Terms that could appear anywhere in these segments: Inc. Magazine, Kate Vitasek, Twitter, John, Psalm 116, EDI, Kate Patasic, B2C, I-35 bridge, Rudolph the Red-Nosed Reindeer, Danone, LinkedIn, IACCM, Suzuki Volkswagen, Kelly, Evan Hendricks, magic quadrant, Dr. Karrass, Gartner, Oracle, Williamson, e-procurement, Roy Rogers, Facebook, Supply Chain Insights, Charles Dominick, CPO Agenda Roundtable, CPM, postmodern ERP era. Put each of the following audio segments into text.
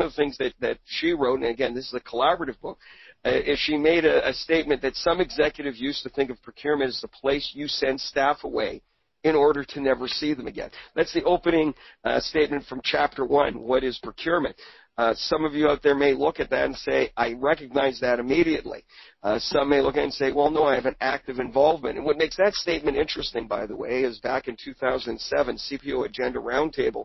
one of the things that she wrote, and again, this is a collaborative book, is she made a statement that some executives used to think of procurement as the place you send staff away in order to never see them again. That's the opening statement from Chapter 1, What is Procurement? Some of you out there may look at that and say, I recognize that immediately. Some may look at it and say, well, no, I have an active involvement. And what makes that statement interesting, by the way, is back in 2007, CPO Agenda Roundtable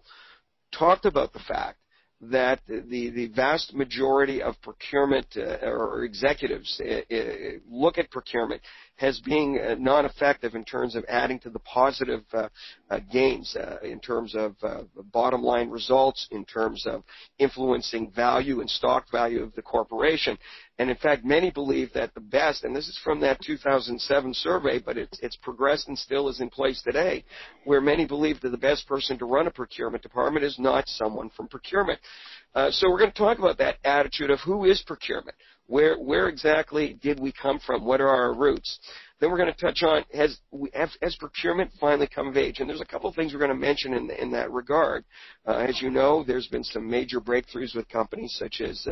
talked about the fact that the vast majority of procurement or executives look at procurement as being non-effective in terms of adding to the positive gains, in terms of bottom line results, in terms of influencing value and stock value of the corporation. And in fact, many believe that the best, and this is from that 2007 survey, but it's progressed and still is in place today, where many believe that the best person to run a procurement department is not someone from procurement. So we're going to talk about that attitude of who is procurement, where exactly did we come from, what are our roots. Then we're going to touch on has procurement finally come of age, and there's a couple of things we're going to mention in that regard. As you know, there's been some major breakthroughs with companies such as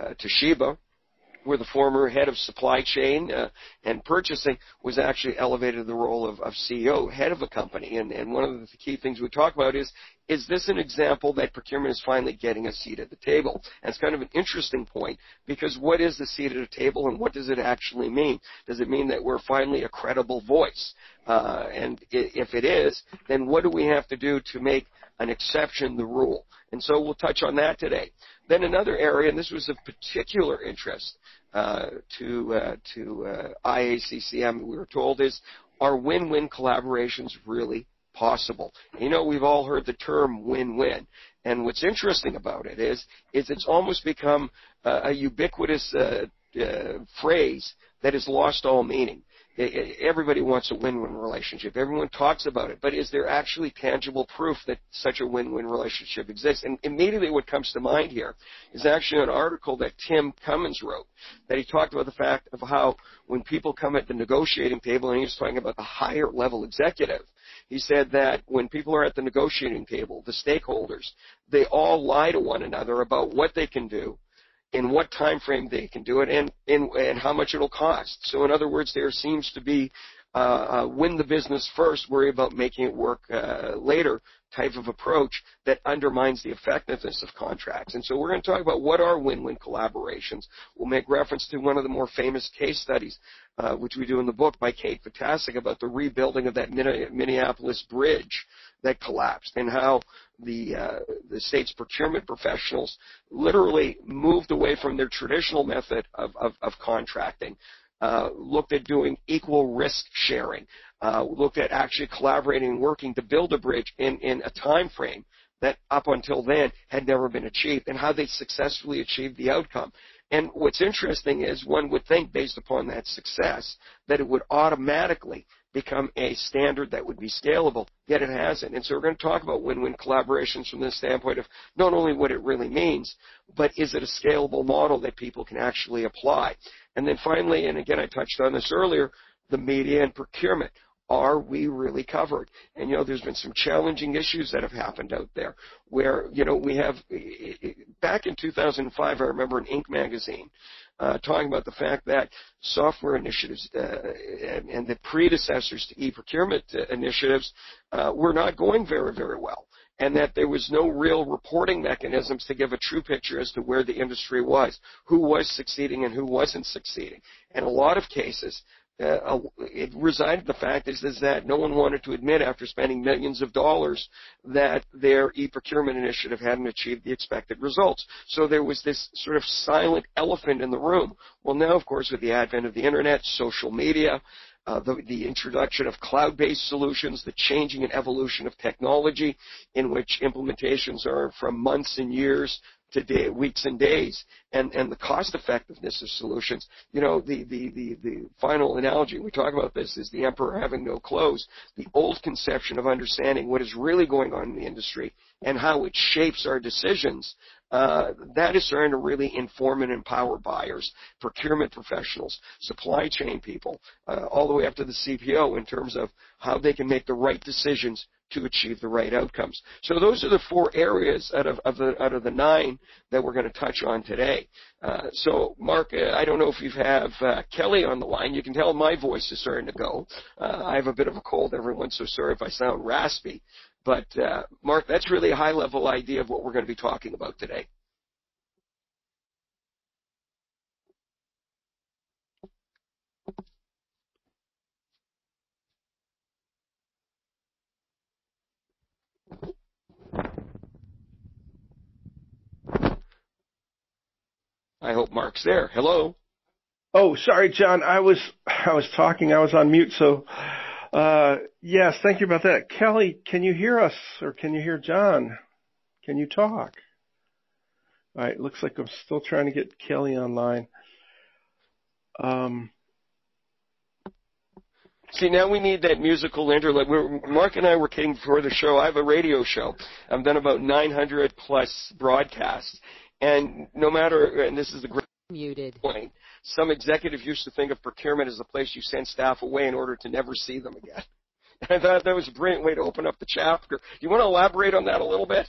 Toshiba, where the former head of supply chain and purchasing was actually elevated to the role of CEO, head of a company. And one of the key things we talk about is this an example that procurement is finally getting a seat at the table? And it's kind of an interesting point, because what is the seat at the table and what does it actually mean? Does it mean that we're finally a credible voice? And if it is, then what do we have to do to make an exception the rule? And so we'll touch on that today. Then another area, and this was of particular interest to IACCM, we were told, is are win-win collaborations really possible? You know, we've all heard the term win-win, and what's interesting about it is it's almost become a ubiquitous phrase that has lost all meaning. Everybody wants a win-win relationship. Everyone talks about it. But is there actually tangible proof that such a win-win relationship exists? And immediately what comes to mind here is actually an article that Tim Cummins wrote, that he talked about the fact of how when people come at the negotiating table, and he was talking about the higher level executive, he said that when people are at the negotiating table, the stakeholders, they all lie to one another about what they can do, in what time frame they can do it, and how much it'll cost. So in other words, there seems to be win the business first, worry about making it work later type of approach that undermines the effectiveness of contracts. And so we're going to talk about what are win-win collaborations. We'll make reference to one of the more famous case studies, which we do in the book by Kate Vitasek, about the rebuilding of that Minneapolis bridge that collapsed, and how the state's procurement professionals literally moved away from their traditional method of contracting, looked at doing equal risk sharing, looked at actually collaborating and working to build a bridge in a time frame that up until then had never been achieved, and how they successfully achieved the outcome. And what's interesting is one would think, based upon that success, that it would automatically become a standard that would be scalable, yet it hasn't. And so we're going to talk about win-win collaborations from the standpoint of not only what it really means, but is it a scalable model that people can actually apply? And then finally, and again I touched on this earlier, the media and procurement. Are we really covered? And, you know, there's been some challenging issues that have happened out there where, you know, we have, back in 2005, I remember in Inc. Magazine talking about the fact that software initiatives and the predecessors to e-procurement initiatives were not going very, very well, and that there was no real reporting mechanisms to give a true picture as to where the industry was, who was succeeding and who wasn't succeeding. In a lot of cases, it resided the fact is that no one wanted to admit, after spending millions of dollars, that their e-procurement initiative hadn't achieved the expected results. So there was this sort of silent elephant in the room. Well, now, of course, with the advent of the internet, social media, the introduction of cloud-based solutions, the changing and evolution of technology, in which implementations are from months and years today, weeks and days, and the cost effectiveness of solutions. You know, the final analogy we talk about this is the emperor having no clothes. The old conception of understanding what is really going on in the industry and how it shapes our decisions, that is starting to really inform and empower buyers, procurement professionals, supply chain people, all the way up to the CPO in terms of how they can make the right decisions to achieve the right outcomes. So those are the four areas out of the nine that we're going to touch on today. So, Mark, I don't know if you have Kelly on the line. You can tell my voice is starting to go. I have a bit of a cold, everyone, so sorry if I sound raspy. But, Mark, that's really a high-level idea of what we're going to be talking about today. I hope Mark's there. Hello. Oh, sorry, John. I was talking. I was on mute. So, yes, thank you about that. Kelly, can you hear us, or can you hear John? Can you talk? All right. Looks like I'm still trying to get Kelly online. See, now we need that musical interlude. Mark and I were kidding before the show. I have a radio show. I've done about 900 plus broadcasts. And no matter, and this is the great point, some executives used to think of procurement as the place you send staff away in order to never see them again. And I thought that was a brilliant way to open up the chapter. You want to elaborate on that a little bit?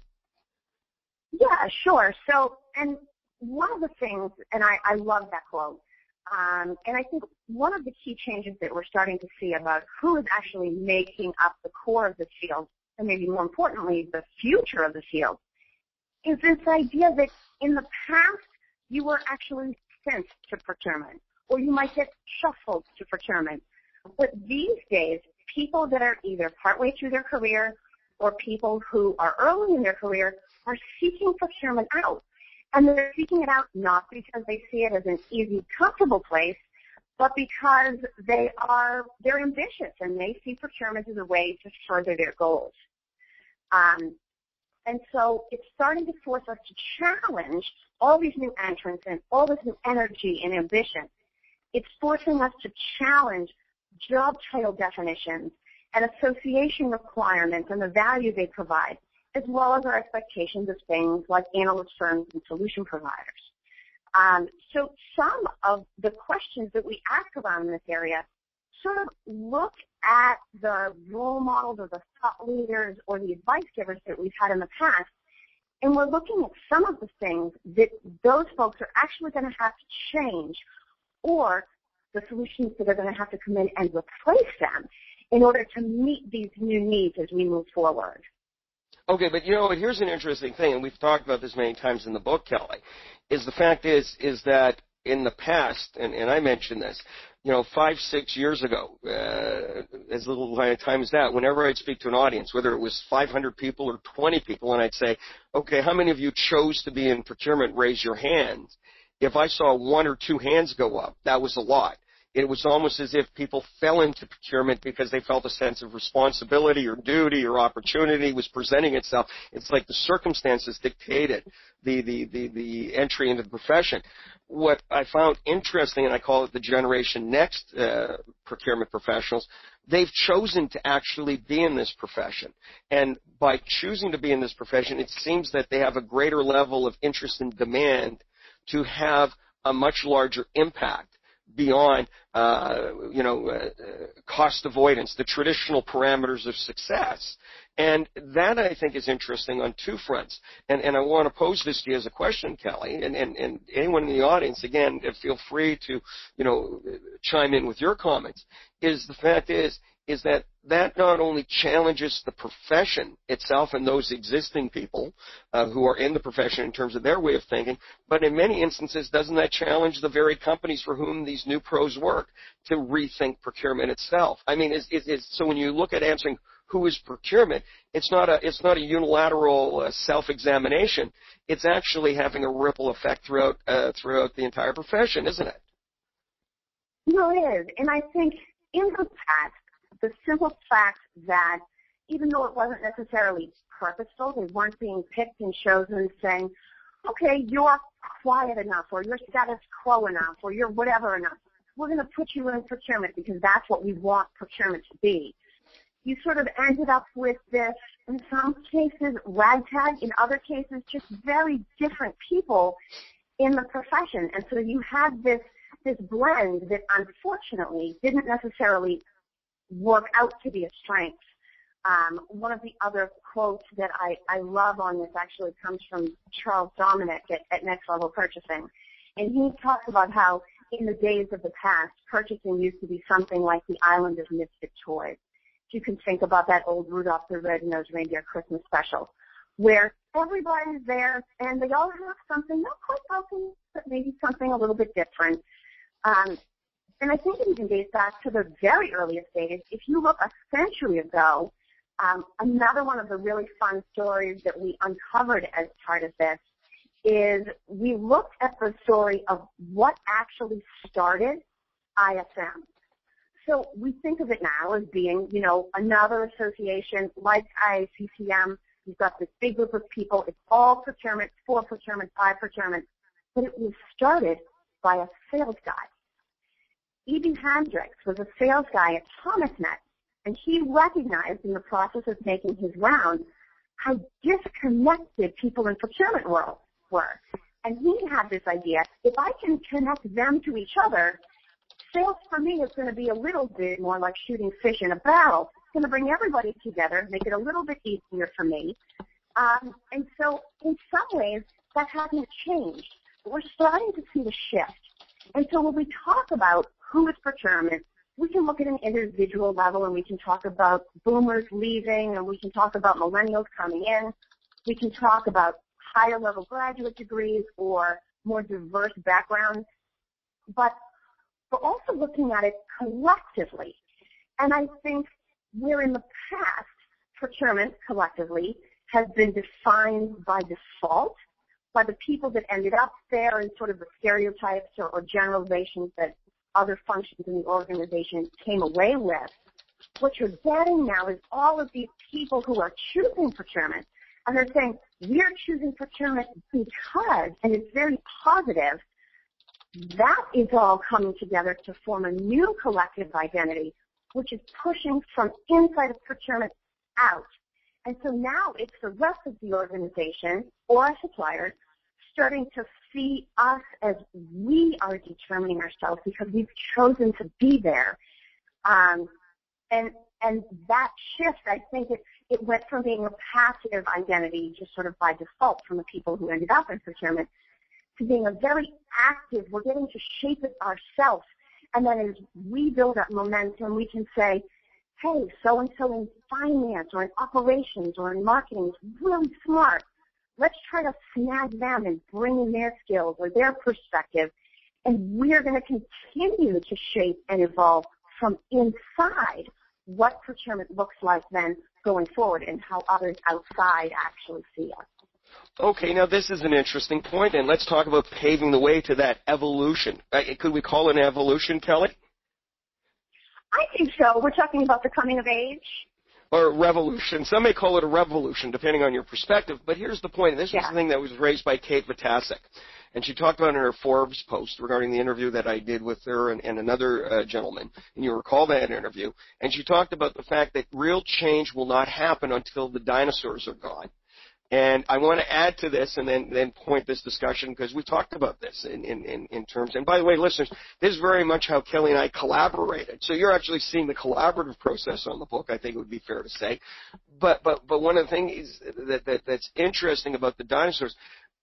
Yeah, sure. So, and one of the things, and I love that quote, and I think one of the key changes that we're starting to see about who is actually making up the core of the field, and maybe more importantly, the future of the field, is this idea that in the past you were actually sent to procurement, or you might get shuffled to procurement. But these days, people that are either partway through their career or people who are early in their career are seeking procurement out. And they're seeking it out not because they see it as an easy, comfortable place, but because they're ambitious and they see procurement as a way to further their goals. And so it's starting to force us to challenge all these new entrants and all this new energy and ambition. It's forcing us to challenge job title definitions and association requirements and the value they provide, as well as our expectations of things like analyst firms and solution providers. So some of the questions that we ask around in this area sort of look at the role models or the thought leaders or the advice givers that we've had in the past, and we're looking at some of the things that those folks are actually going to have to change, or the solutions that are going to have to come in and replace them in order to meet these new needs as we move forward. Okay, but you know what, here's an interesting thing, and we've talked about this many times in the book, Kelly, is the fact is that in the past, and I mentioned this, you know, 5-6 years ago, as little time as that, whenever I'd speak to an audience, whether it was 500 people or 20 people, and I'd say, okay, how many of you chose to be in procurement? Raise your hand. If I saw one or two hands go up, that was a lot. It was almost as if people fell into procurement because they felt a sense of responsibility or duty or opportunity was presenting itself. It's like the circumstances dictated the entry into the profession. What I found interesting, and I call it the Generation Next procurement professionals, they've chosen to actually be in this profession. And by choosing to be in this profession, it seems that they have a greater level of interest and demand to have a much larger impact beyond, cost avoidance, the traditional parameters of success. And that, I think, is interesting on two fronts. And I want to pose this to you as a question, Kelly, and anyone in the audience, again, feel free to, chime in with your comments, is the fact is that not only challenges the profession itself and those existing people who are in the profession in terms of their way of thinking, but in many instances, doesn't that challenge the very companies for whom these new pros work to rethink procurement itself? I mean, so when you look at answering who is procurement, it's not a unilateral self-examination. It's actually having a ripple effect throughout the entire profession, isn't it? No, it is. And I think in the past, the simple fact that even though it wasn't necessarily purposeful, they weren't being picked and chosen saying, okay, you're quiet enough or you're status quo enough or you're whatever enough. We're going to put you in procurement because that's what we want procurement to be. You sort of ended up with this, in some cases, ragtag, in other cases, just very different people in the profession. And so you had this blend that unfortunately didn't necessarily work out to be a strength. One of the other quotes that I love on this actually comes from Charles Dominick at Next Level Purchasing. And he talks about how in the days of the past, purchasing used to be something like the island of misfit toys. You can think about that old Rudolph the Red-Nosed Reindeer Christmas special, where everybody's there and they all have something, not quite healthy, but maybe something a little bit different. And I think it even dates back to the very earliest days. If you look a century ago, another one of the really fun stories that we uncovered as part of this is we looked at the story of what actually started ISM. So we think of it now as being, you know, another association like IACCM. You've got this big group of people. It's all procurement, for procurement, by procurement. But it was started by a sales guy. Evan Hendricks was a sales guy at ThomasNet, and he recognized in the process of making his rounds how disconnected people in procurement world were. And he had this idea, if I can connect them to each other, sales for me is going to be a little bit more like shooting fish in a barrel. It's going to bring everybody together, make it a little bit easier for me. And so in some ways, that hasn't changed. But we're starting to see the shift. And so when we talk about who is procurement, we can look at an individual level and we can talk about boomers leaving and we can talk about millennials coming in. We can talk about higher level graduate degrees or more diverse backgrounds. But we're also looking at it collectively. And I think where in the past procurement collectively has been defined by default by the people that ended up there and sort of the stereotypes or generalizations that other functions in the organization came away with, what you're getting now is all of these people who are choosing procurement. And they're saying, we're choosing procurement because, and it's very positive, that is all coming together to form a new collective identity, which is pushing from inside of procurement out. And so now it's the rest of the organization or our suppliers starting to see us as we are determining ourselves because we've chosen to be there. And that shift, I think it went from being a passive identity just sort of by default from the people who ended up in procurement to being a very active, we're getting to shape it ourselves. And then as we build up momentum, we can say, hey, so-and-so in finance or in operations or in marketing is really smart. Let's try to snag them and bring in their skills or their perspective. And we're going to continue to shape and evolve from inside what procurement looks like then going forward and how others outside actually see us. Okay, now this is an interesting point, and let's talk about paving the way to that evolution. Could we call it an evolution, Kelly? I think so. We're talking about the coming of age. Or revolution. Some may call it a revolution, depending on your perspective. But here's the point. This was the thing that was raised by Kate Vitasek, and she talked about it in her Forbes post regarding the interview that I did with her and another gentleman, and you recall that interview. And she talked about the fact that real change will not happen until the dinosaurs are gone. And I want to add to this and then point this discussion because we talked about this in terms. And by the way, listeners, this is very much how Kelly and I collaborated. So you're actually seeing the collaborative process on the book, I think it would be fair to say. But one of the things that's interesting about the dinosaurs,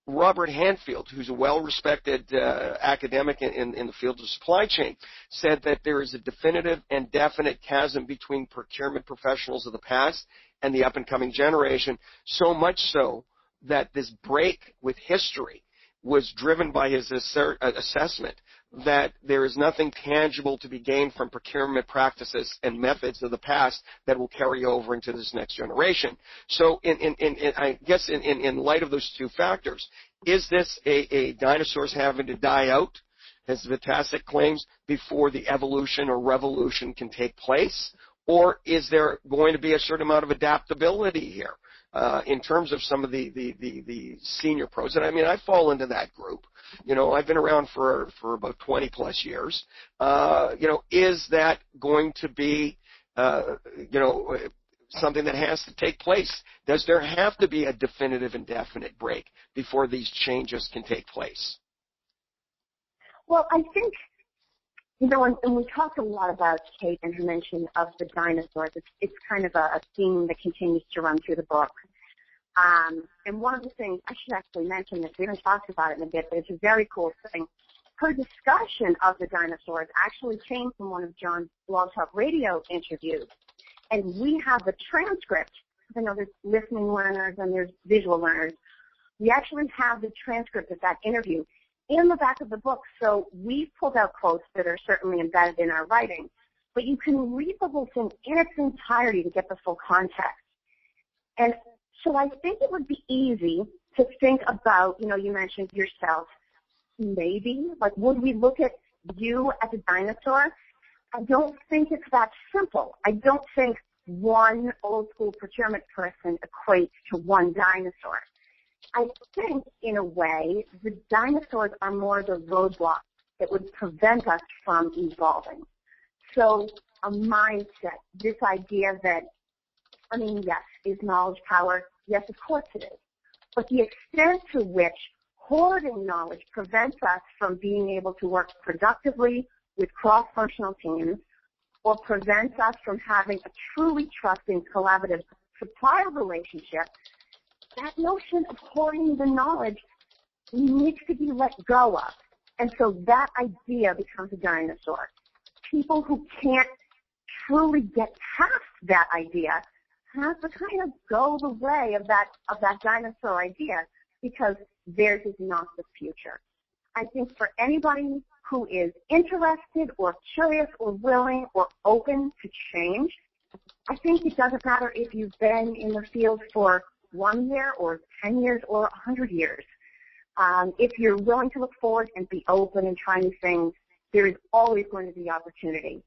Robert Handfield, who's a well-respected academic in the field of supply chain, said that there is a definitive and definite chasm between procurement professionals of the past and the up-and-coming generation, so much so that this break with history was driven by his assessment that there is nothing tangible to be gained from procurement practices and methods of the past that will carry over into this next generation. So I guess in light of those two factors, is this a dinosaurs having to die out, as Vitasek claims, before the evolution or revolution can take place? Or is there going to be a certain amount of adaptability here in terms of some of the senior pros? And, I mean, I fall into that group. You know, I've been around for about 20-plus years. You know, is that going to be, you know, something that has to take place? Does there have to be a definitive and definite break before these changes can take place? Well, I think You know, and we talked a lot about Kate and her mention of the dinosaurs. It's kind of a theme that continues to run through the book. And one of the things, I should actually mention this, we haven't talked about it in a bit, but it's a very cool thing. Her discussion of the dinosaurs actually came from one of John's Blog Talk Radio interviews. And we have a transcript. I know there's listening learners and there's visual learners. We actually have the transcript of that interview in the back of the book. So we've pulled out quotes that are certainly embedded in our writing. But you can read the whole thing in its entirety to get the full context. And so I think it would be easy to think about, you know, you mentioned yourself, maybe. Like, would we look at you as a dinosaur? I don't think it's that simple. I don't think one old-school procurement person equates to one dinosaur. I think, in a way, the dinosaurs are more the roadblocks that would prevent us from evolving. So a mindset, this idea that, I mean, yes, is knowledge power? Yes, of course it is. But the extent to which hoarding knowledge prevents us from being able to work productively with cross-functional teams, or prevents us from having a truly trusting, collaborative supplier relationship, that notion of hoarding the knowledge needs to be let go of. And so that idea becomes a dinosaur. People who can't truly get past that idea have to kind of go the way of that dinosaur idea, because theirs is not the future. I think for anybody who is interested or curious or willing or open to change, I think it doesn't matter if you've been in the field for 1 year or 10 years or 100 years. If you're willing to look forward and be open and try new things, there is always going to be opportunity.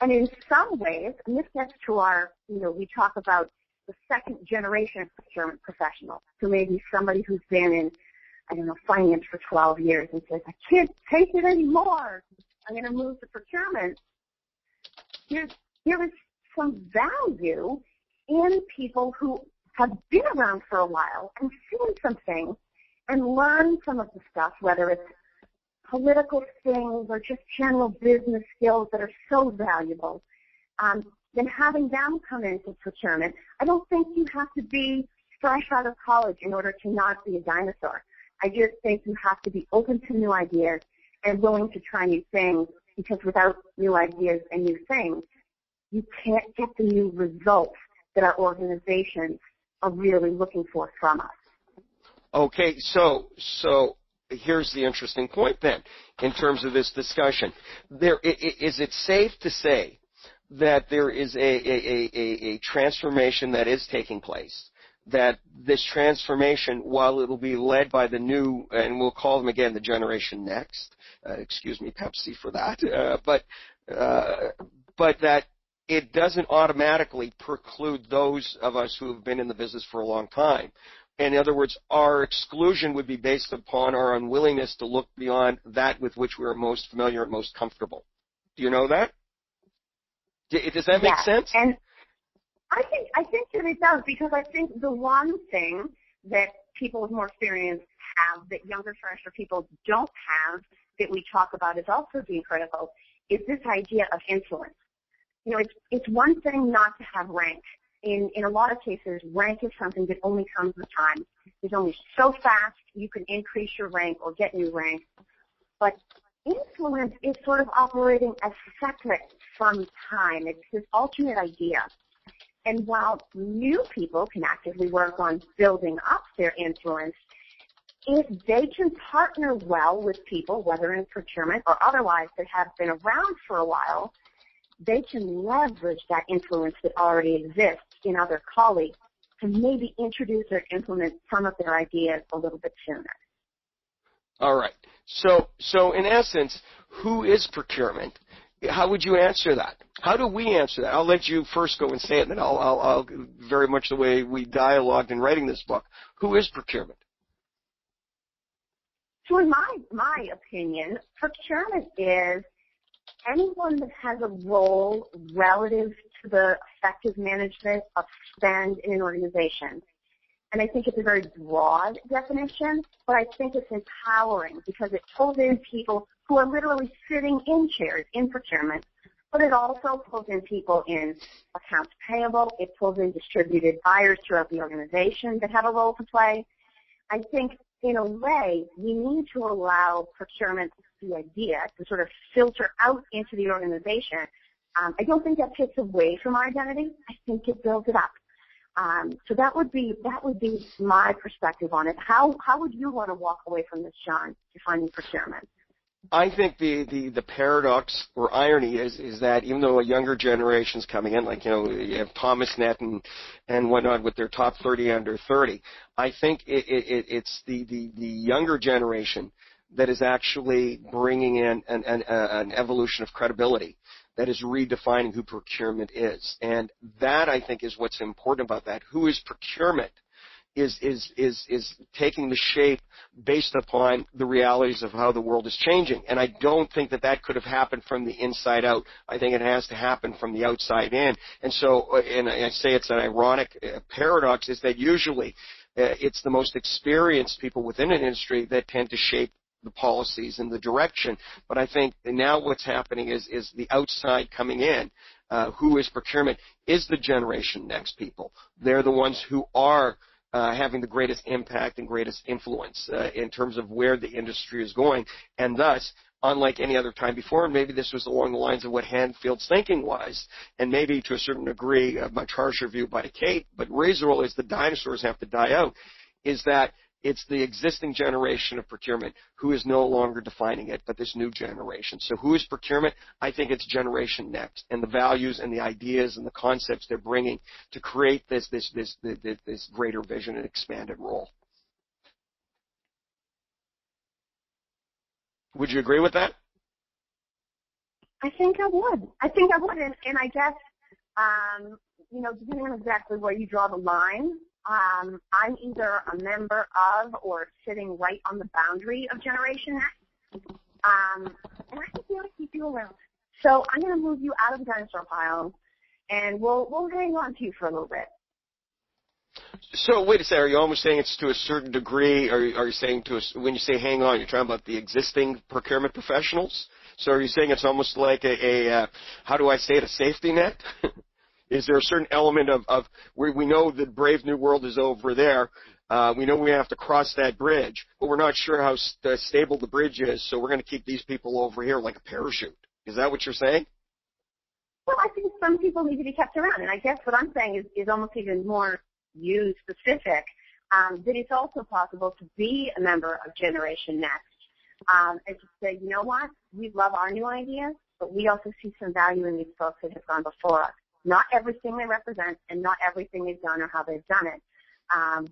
And in some ways, and this gets to our, you know, we talk about the second generation of procurement professionals. So maybe somebody who's been in, I don't know, finance for 12 years and says, I can't take it anymore. I'm going to move to procurement. There is some value in people who have been around for a while and seen something and learned some of the stuff, whether it's political things or just general business skills that are so valuable. Then having them come into procurement, I don't think you have to be fresh out of college in order to not be a dinosaur. I just think you have to be open to new ideas and willing to try new things, because without new ideas and new things, you can't get the new results that our organizations are really looking for from us. Okay, so here's the interesting point then in terms of this discussion. Is it safe to say that there is a transformation that is taking place? That this transformation, while it will be led by the new, and we'll call them again the Generation Next, excuse me, Pepsi for that, but that it doesn't automatically preclude those of us who have been in the business for a long time. In other words, our exclusion would be based upon our unwillingness to look beyond that with which we are most familiar and most comfortable. Do you know that? Does that make sense? And I think that it does, because I think the one thing that people with more experience have that younger, fresher people don't have that we talk about is also being critical is this idea of influence. You know, it's one thing not to have rank. In a lot of cases, rank is something that only comes with time. There's only so fast you can increase your rank or get new rank. But influence is sort of operating as separate from time. It's this alternate idea. And while new people can actively work on building up their influence, if they can partner well with people, whether in procurement or otherwise, that have been around for a while, they can leverage that influence that already exists in other colleagues to maybe introduce or implement some of their ideas a little bit sooner. All right. So in essence, who is procurement? How would you answer that? How do we answer that? I'll let you first go and say it, and then I'll very much the way we dialogued in writing this book. Who is procurement? So in my opinion, procurement is anyone that has a role relative to the effective management of spend in an organization. And I think it's a very broad definition, but I think it's empowering because it pulls in people who are literally sitting in chairs in procurement, but it also pulls in people in accounts payable. It pulls in distributed buyers throughout the organization that have a role to play. I think, in a way, we need to allow procurement, the idea, to sort of filter out into the organization. I don't think that takes away from our identity. I think it builds it up. So that would be my perspective on it. How would you want to walk away from this, John, defining procurement? I think the paradox or irony is that even though a younger generation's coming in, like, you know, you have ThomasNet and whatnot with their top 30 under 30, I think it's the younger generation that is actually bringing in an evolution of credibility that is redefining who procurement is. And that, I think, is what's important about that. Who is procurement is taking the shape based upon the realities of how the world is changing. And I don't think that could have happened from the inside out. I think it has to happen from the outside in. And so, and I say it's an ironic paradox, is that usually it's the most experienced people within an industry that tend to shape the policies and the direction. But I think now what's happening is the outside coming in, who is procurement, is the Generation Next people. They're the ones who are having the greatest impact and greatest influence in terms of where the industry is going. And thus, unlike any other time before, and maybe this was along the lines of what Handfield's thinking was, and maybe to a certain degree a much harsher view by Kate, but razor is the dinosaurs have to die out, is that it's the existing generation of procurement who is no longer defining it, but this new generation. So who is procurement? I think it's Generation Next, and the values and the ideas and the concepts they're bringing to create this greater vision and expanded role. Would you agree with that? I think I would. And I guess, you know, depending on exactly where you draw the line, I'm either a member of or sitting right on the boundary of Generation Next, and I feel like keep you around. So I'm going to move you out of the dinosaur pile, and we'll hang on to you for a little bit. So wait a second. Are you almost saying it's to a certain degree? Are you saying when you say hang on, you're talking about the existing procurement professionals? So are you saying it's almost like a safety net? Is there a certain element of where we know the brave new world is over there? We know we have to cross that bridge, but we're not sure how stable the bridge is, so we're going to keep these people over here like a parachute. Is that what you're saying? Well, I think some people need to be kept around, and I guess what I'm saying is almost even more you-specific, that it's also possible to be a member of Generation Next and to say, you know what, we love our new ideas, but we also see some value in these folks that have gone before us. Not everything they represent and not everything they've done or how they've done it.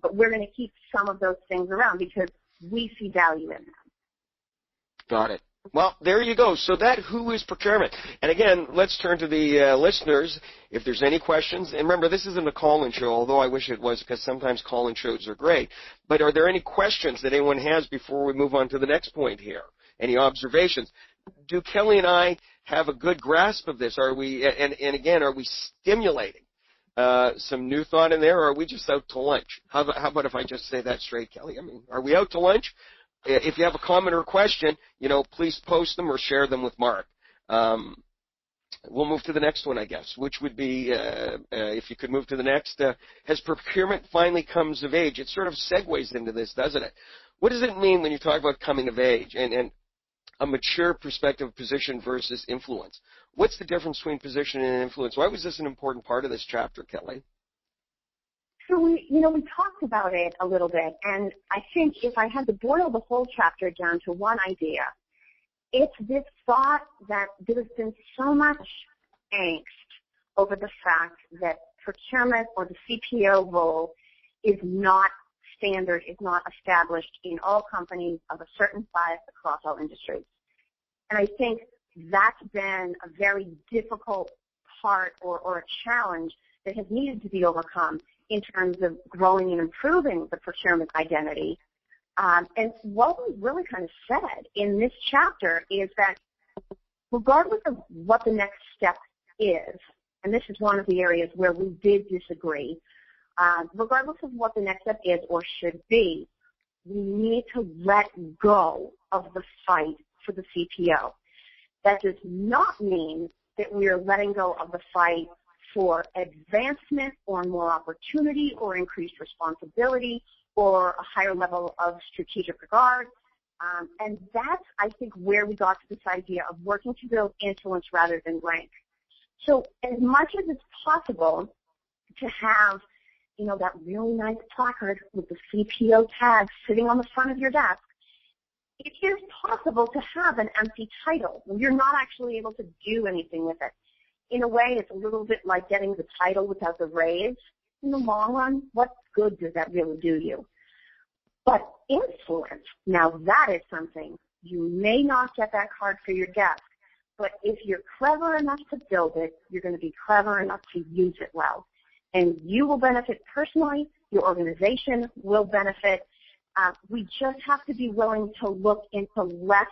But we're going to keep some of those things around because we see value in them. Got it. Well, there you go. So that who is procurement. And again, let's turn to the listeners if there's any questions. And remember, this isn't a call-in show, although I wish it was because sometimes call-in shows are great. But are there any questions that anyone has before we move on to the next point here? Any observations? Do Kelly and I have a good grasp of this? Are we, and again, are we stimulating some new thought in there, or are we just out to lunch? How about if I just say that straight, Kelly? I mean, are we out to lunch? If you have a comment or a question, you know, please post them or share them with Mark. We'll move to the next one, I guess, which would be, if you could move to the next, has procurement finally comes of age? It sort of segues into this, doesn't it? What does it mean when you talk about coming of age and a mature perspective position versus influence? What's the difference between position and influence? Why was this an important part of this chapter, Kelly? So we talked about it a little bit, and I think if I had to boil the whole chapter down to one idea, it's this thought that there's been so much angst over the fact that procurement or the CPO role is not standard, is not established in all companies of a certain size across all industries. And I think that's been a very difficult part or a challenge that has needed to be overcome in terms of growing and improving the procurement identity. And what we really kind of said in this chapter is that regardless of what the next step is, and this is one of the areas where we did disagree, regardless of what the next step is or should be, we need to let go of the fight for the CPO. That does not mean that we are letting go of the fight for advancement or more opportunity or increased responsibility or a higher level of strategic regard. And that's, I think, where we got to this idea of working to build influence rather than rank. So as much as it's possible to have, you know, that really nice placard with the CPO tag sitting on the front of your desk, it is possible to have an empty title. You're not actually able to do anything with it. In a way, it's a little bit like getting the title without the raise. In the long run, what good does that really do you? But influence, now that is something. You may not get that card for your desk, but if you're clever enough to build it, you're going to be clever enough to use it well. And you will benefit personally. Your organization will benefit. We just have to be willing to look into less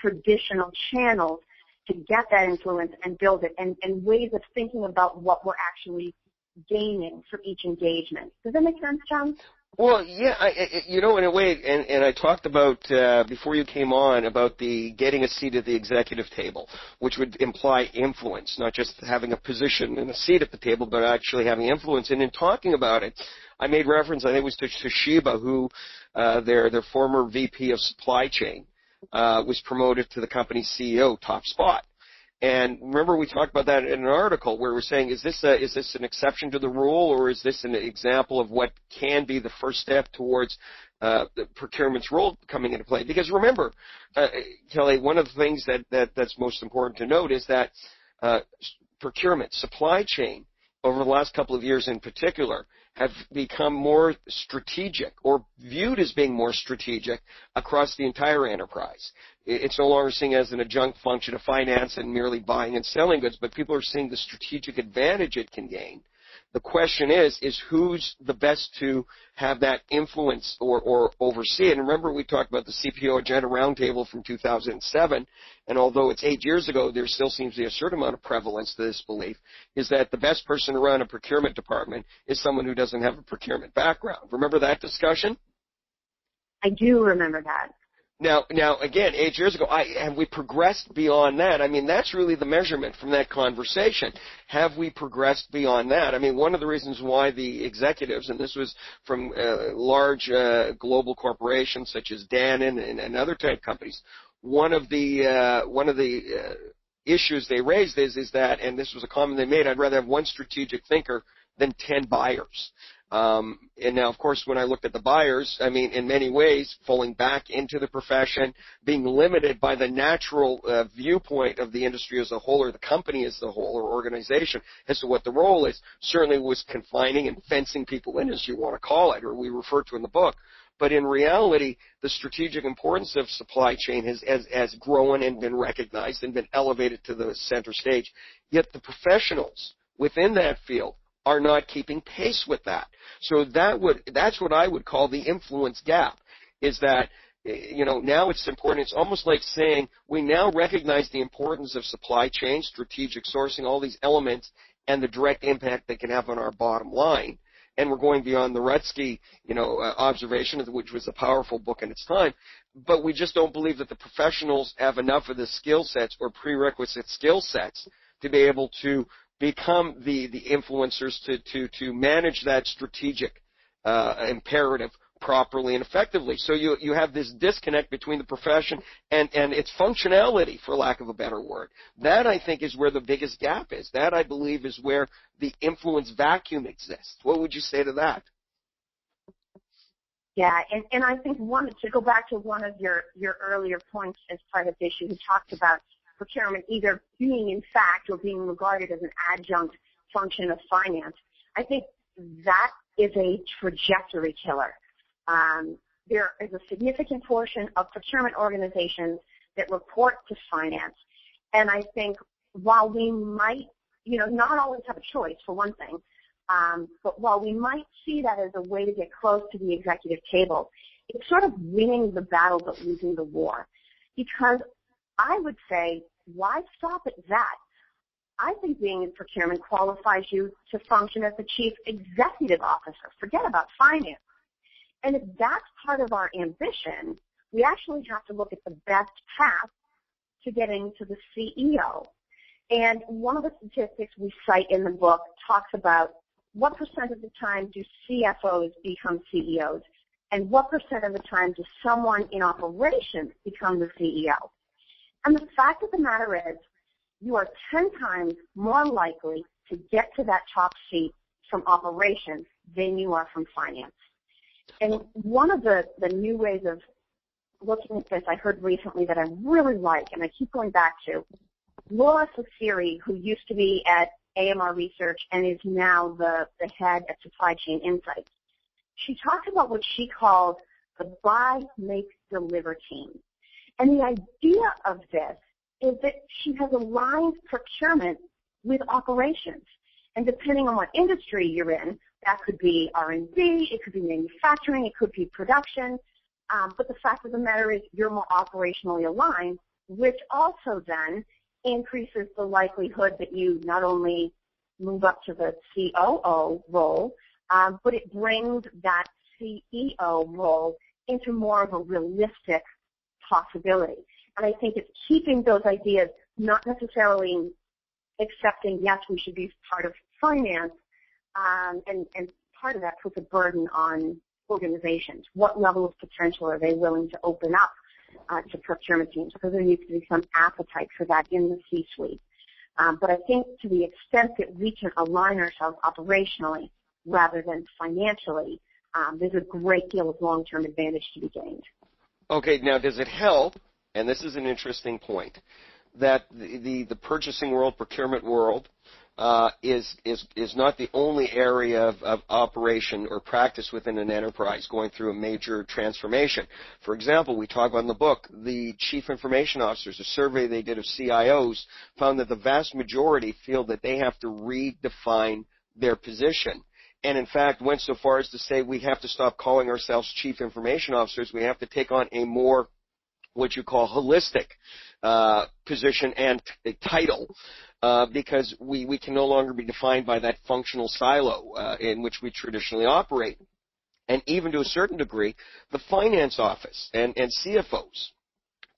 traditional channels to get that influence and build it, and ways of thinking about what we're actually gaining from each engagement. Does that make sense, John? Well, yeah, I in a way, and I talked about, before you came on, about the getting a seat at the executive table, which would imply influence, not just having a position and a seat at the table, but actually having influence. And in talking about it, I made reference, I think it was to Toshiba, who their former VP of supply chain was promoted to the company's CEO, top spot. And remember, we talked about that in an article where we're saying, is this an exception to the rule, or is this an example of what can be the first step towards the procurement's role coming into play? Because remember, Kelly, one of the things that's most important to note is that procurement, supply chain, over the last couple of years in particular, have become more strategic, or viewed as being more strategic across the entire enterprise. It's no longer seen as an adjunct function of finance and merely buying and selling goods, but people are seeing the strategic advantage it can gain. The question is who's the best to have that influence or oversee it? And remember, we talked about the CPO Agenda Roundtable from 2007, and although it's 8 years ago, there still seems to be a certain amount of prevalence to this belief, is that the best person to run a procurement department is someone who doesn't have a procurement background. Remember that discussion? I do remember that. Now again, 8 years ago, have we progressed beyond that? I mean, that's really the measurement from that conversation. Have we progressed beyond that? I mean, one of the reasons why the executives, and this was from large global corporations such as Danone and other type companies, one of the issues they raised is that, and this was a comment they made, I'd rather have one strategic thinker than 10 buyers. And now, of course, when I looked at the buyers, I mean, in many ways, falling back into the profession, being limited by the natural viewpoint of the industry as a whole, or the company as a whole, or organization, as to what the role is, certainly was confining and fencing people in, as you want to call it, or we refer to in the book. But in reality, the strategic importance of supply chain has grown and been recognized and been elevated to the center stage. Yet the professionals within that field are not keeping pace with that. So that's what I would call the influence gap, is that, you know, now it's important. It's almost like saying we now recognize the importance of supply chain, strategic sourcing, all these elements, and the direct impact they can have on our bottom line. And we're going beyond the Rutsky, observation, which was a powerful book in its time. But we just don't believe that the professionals have enough of the skill sets or prerequisite skill sets to be able to become the influencers to manage that strategic imperative properly and effectively. So you have this disconnect between the profession and its functionality, for lack of a better word. That, I think, is where the biggest gap is. That, I believe, is where the influence vacuum exists. What would you say to that? Yeah, and I think to go back to one of your earlier points as part of the issue, you talked about procurement either being in fact or being regarded as an adjunct function of finance. I think that is a trajectory killer. There is a significant portion of procurement organizations that report to finance. And I think while we might, not always have a choice, for one thing, but while we might see that as a way to get close to the executive table, it's sort of winning the battle but losing the war. Because I would say, why stop at that? I think being in procurement qualifies you to function as the chief executive officer. Forget about finance. And if that's part of our ambition, we actually have to look at the best path to getting to the CEO. And one of the statistics we cite in the book talks about what % of the time do CFOs become CEOs, and what % of the time does someone in operations become the CEO. And the fact of the matter is, you are 10 times more likely to get to that top seat from operations than you are from finance. And one of the new ways of looking at this I heard recently that I really like, and I keep going back to, Laura Sassiri, who used to be at AMR Research and is now the head at Supply Chain Insights. She talked about what she calls the buy, make, deliver team. And the idea of this is that she has aligned procurement with operations. And depending on what industry you're in, that could be R&D, it could be manufacturing, it could be production. But the fact of the matter is you're more operationally aligned, which also then increases the likelihood that you not only move up to the COO role, but it brings that CEO role into more of a realistic possibility. And I think it's keeping those ideas, not necessarily accepting, yes, we should be part of finance, and part of that puts a burden on organizations. What level of potential are they willing to open up to procurement teams? Because there needs to be some appetite for that in the C-suite. But I think to the extent that we can align ourselves operationally rather than financially, there's a great deal of long-term advantage to be gained. Okay, now does it help, and this is an interesting point, that the purchasing world, procurement world, is not the only area of operation or practice within an enterprise going through a major transformation. For example, we talk about in the book, the chief information officers, a survey they did of CIOs found that the vast majority feel that they have to redefine their position. And, in fact, went so far as to say we have to stop calling ourselves chief information officers. We have to take on a more what you call holistic position and title because we can no longer be defined by that functional silo in which we traditionally operate. And even to a certain degree, the finance office and CFOs,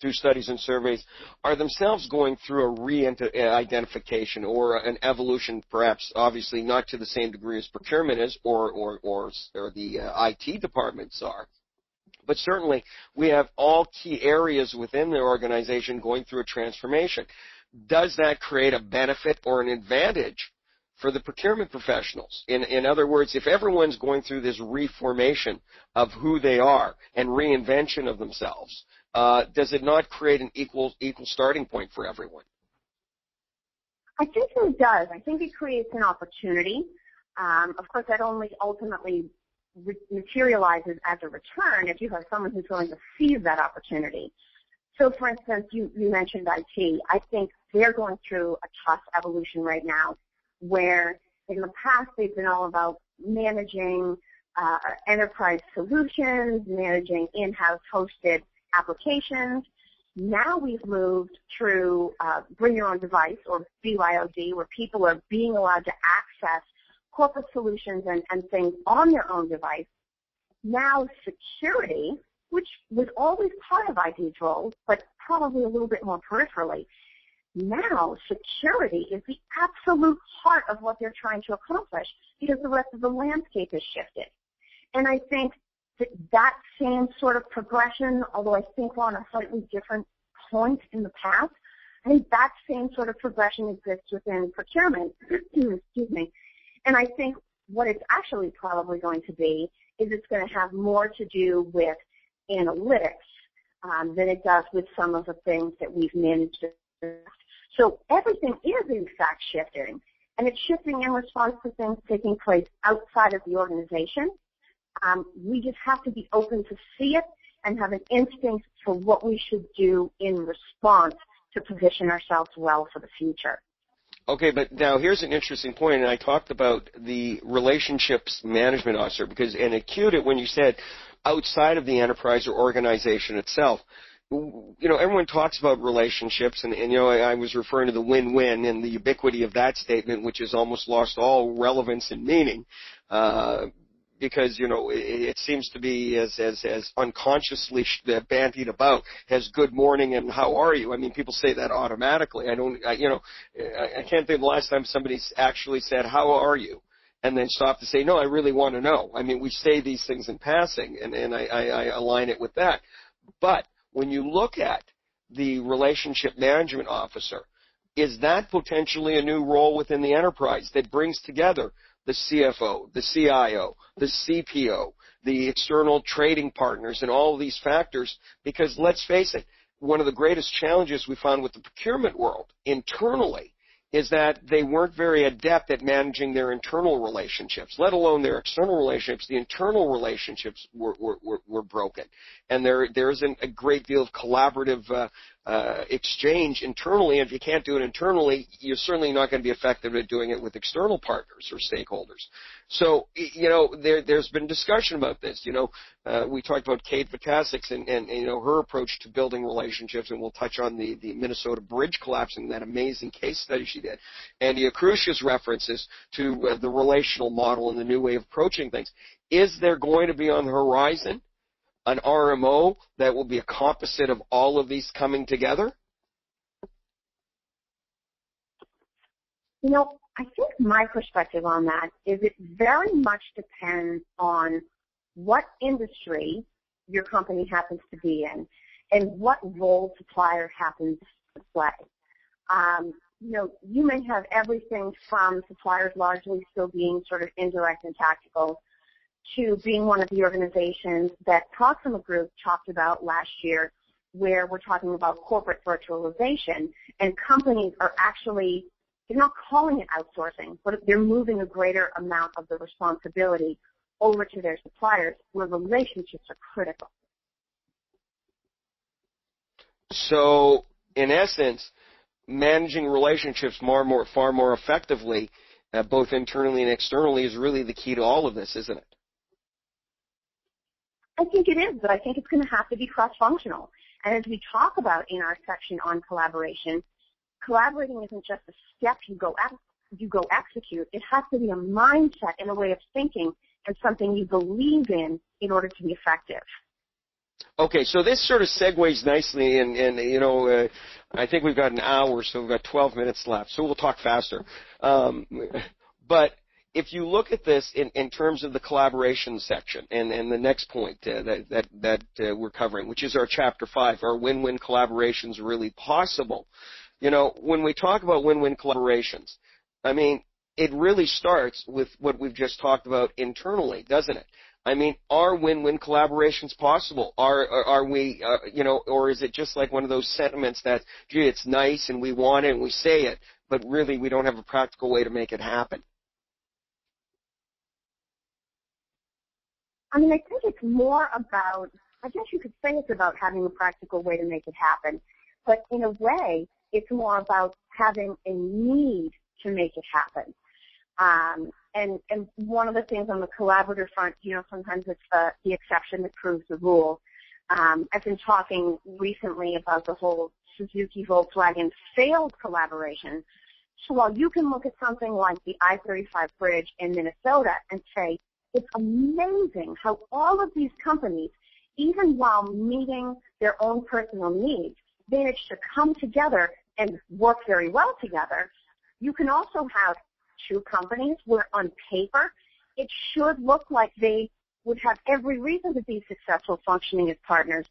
through studies and surveys, are themselves going through a re-identification or an evolution, perhaps obviously not to the same degree as procurement is or the IT departments are. But certainly we have all key areas within the organization going through a transformation. Does that create a benefit or an advantage for the procurement professionals? In other words, if everyone's going through this reformation of who they are and reinvention of themselves, does it not create an equal starting point for everyone? I think it does. I think it creates an opportunity. Of course, that only ultimately materializes as a return if you have someone who's willing to seize that opportunity. So, for instance, you mentioned IT. I think they're going through a tough evolution right now where in the past they've been all about managing enterprise solutions, managing in-house hosted applications. Now we've moved through bring your own device or BYOD, where people are being allowed to access corporate solutions and things on their own device. Now security, which was always part of IT's role, but probably a little bit more peripherally. Now security is the absolute heart of what they're trying to accomplish because the rest of the landscape has shifted. And I think that same sort of progression, although I think we're on a slightly different point in the past, I think that same sort of progression exists within procurement. Excuse me. And I think what it's actually probably going to be is it's going to have more to do with analytics than it does with some of the things that we've managed. So everything is, in fact, shifting, and it's shifting in response to things taking place outside of the organization. We just have to be open to see it and have an instinct for what we should do in response to position ourselves well for the future. Okay, but now here's an interesting point, and I talked about the relationships management officer, because, and it cued it when you said outside of the enterprise or organization itself. you know, everyone talks about relationships, and you know, I was referring to the win-win and the ubiquity of that statement, which has almost lost all relevance and meaning, because, you know, it seems to be as unconsciously bandied about as good morning and how are you. I mean, people say that automatically. I can't think of the last time somebody actually said, how are you? And then stop to say, no, I really want to know. I mean, we say these things in passing, and I align it with that. But when you look at the relationship management officer, is that potentially a new role within the enterprise that brings together the CFO, the CIO, the CPO, the external trading partners, and all of these factors? Because let's face it, one of the greatest challenges we found with the procurement world internally is that they weren't very adept at managing their internal relationships, let alone their external relationships. The internal relationships were broken, and there isn't a great deal of collaborative exchange internally. And if you can't do it internally, you're certainly not going to be effective at doing it with external partners or stakeholders. So, you know, there's been discussion about this. You know, we talked about Kate Vitasek and you know, her approach to building relationships, and we'll touch on the Minnesota bridge collapse and that amazing case study she did. Andy Akrush's references to the relational model and the new way of approaching things. Is there going to be on the horizon an RMO that will be a composite of all of these coming together? You know, I think my perspective on that is it very much depends on what industry your company happens to be in and what role supplier happens to play. You know, you may have everything from suppliers largely still being sort of indirect and tactical to being one of the organizations that Proxima Group talked about last year, where we're talking about corporate virtualization, and companies are actually, they're not calling it outsourcing, but they're moving a greater amount of the responsibility over to their suppliers, where relationships are critical. So, in essence, managing relationships far more effectively, both internally and externally, is really the key to all of this, isn't it? I think it is, but I think it's going to have to be cross-functional. And as we talk about in our section on collaboration, collaborating isn't just a step you go execute. It has to be a mindset and a way of thinking and something you believe in order to be effective. Okay, so this sort of segues nicely, and you know, I think we've got an hour, so we've got 12 minutes left, so we'll talk faster. But if you look at this in terms of the collaboration section and the next point that we're covering, which is our Chapter 5, are win-win collaborations really possible? You know, when we talk about win-win collaborations, I mean, it really starts with what we've just talked about internally, doesn't it? I mean, are win-win collaborations possible? Are we, you know, or is it just like one of those sentiments that, gee, it's nice and we want it and we say it, but really we don't have a practical way to make it happen? I mean, I think it's more about, I guess you could say it's about having a practical way to make it happen, but in a way, it's more about having a need to make it happen. And one of the things on the collaborative front, you know, sometimes it's the exception that proves the rule. I've been talking recently about the whole Suzuki Volkswagen failed collaboration. So while you can look at something like the I-35 bridge in Minnesota and say, it's amazing how all of these companies, even while meeting their own personal needs, manage to come together and work very well together, you can also have two companies where on paper it should look like they would have every reason to be successful functioning as partners,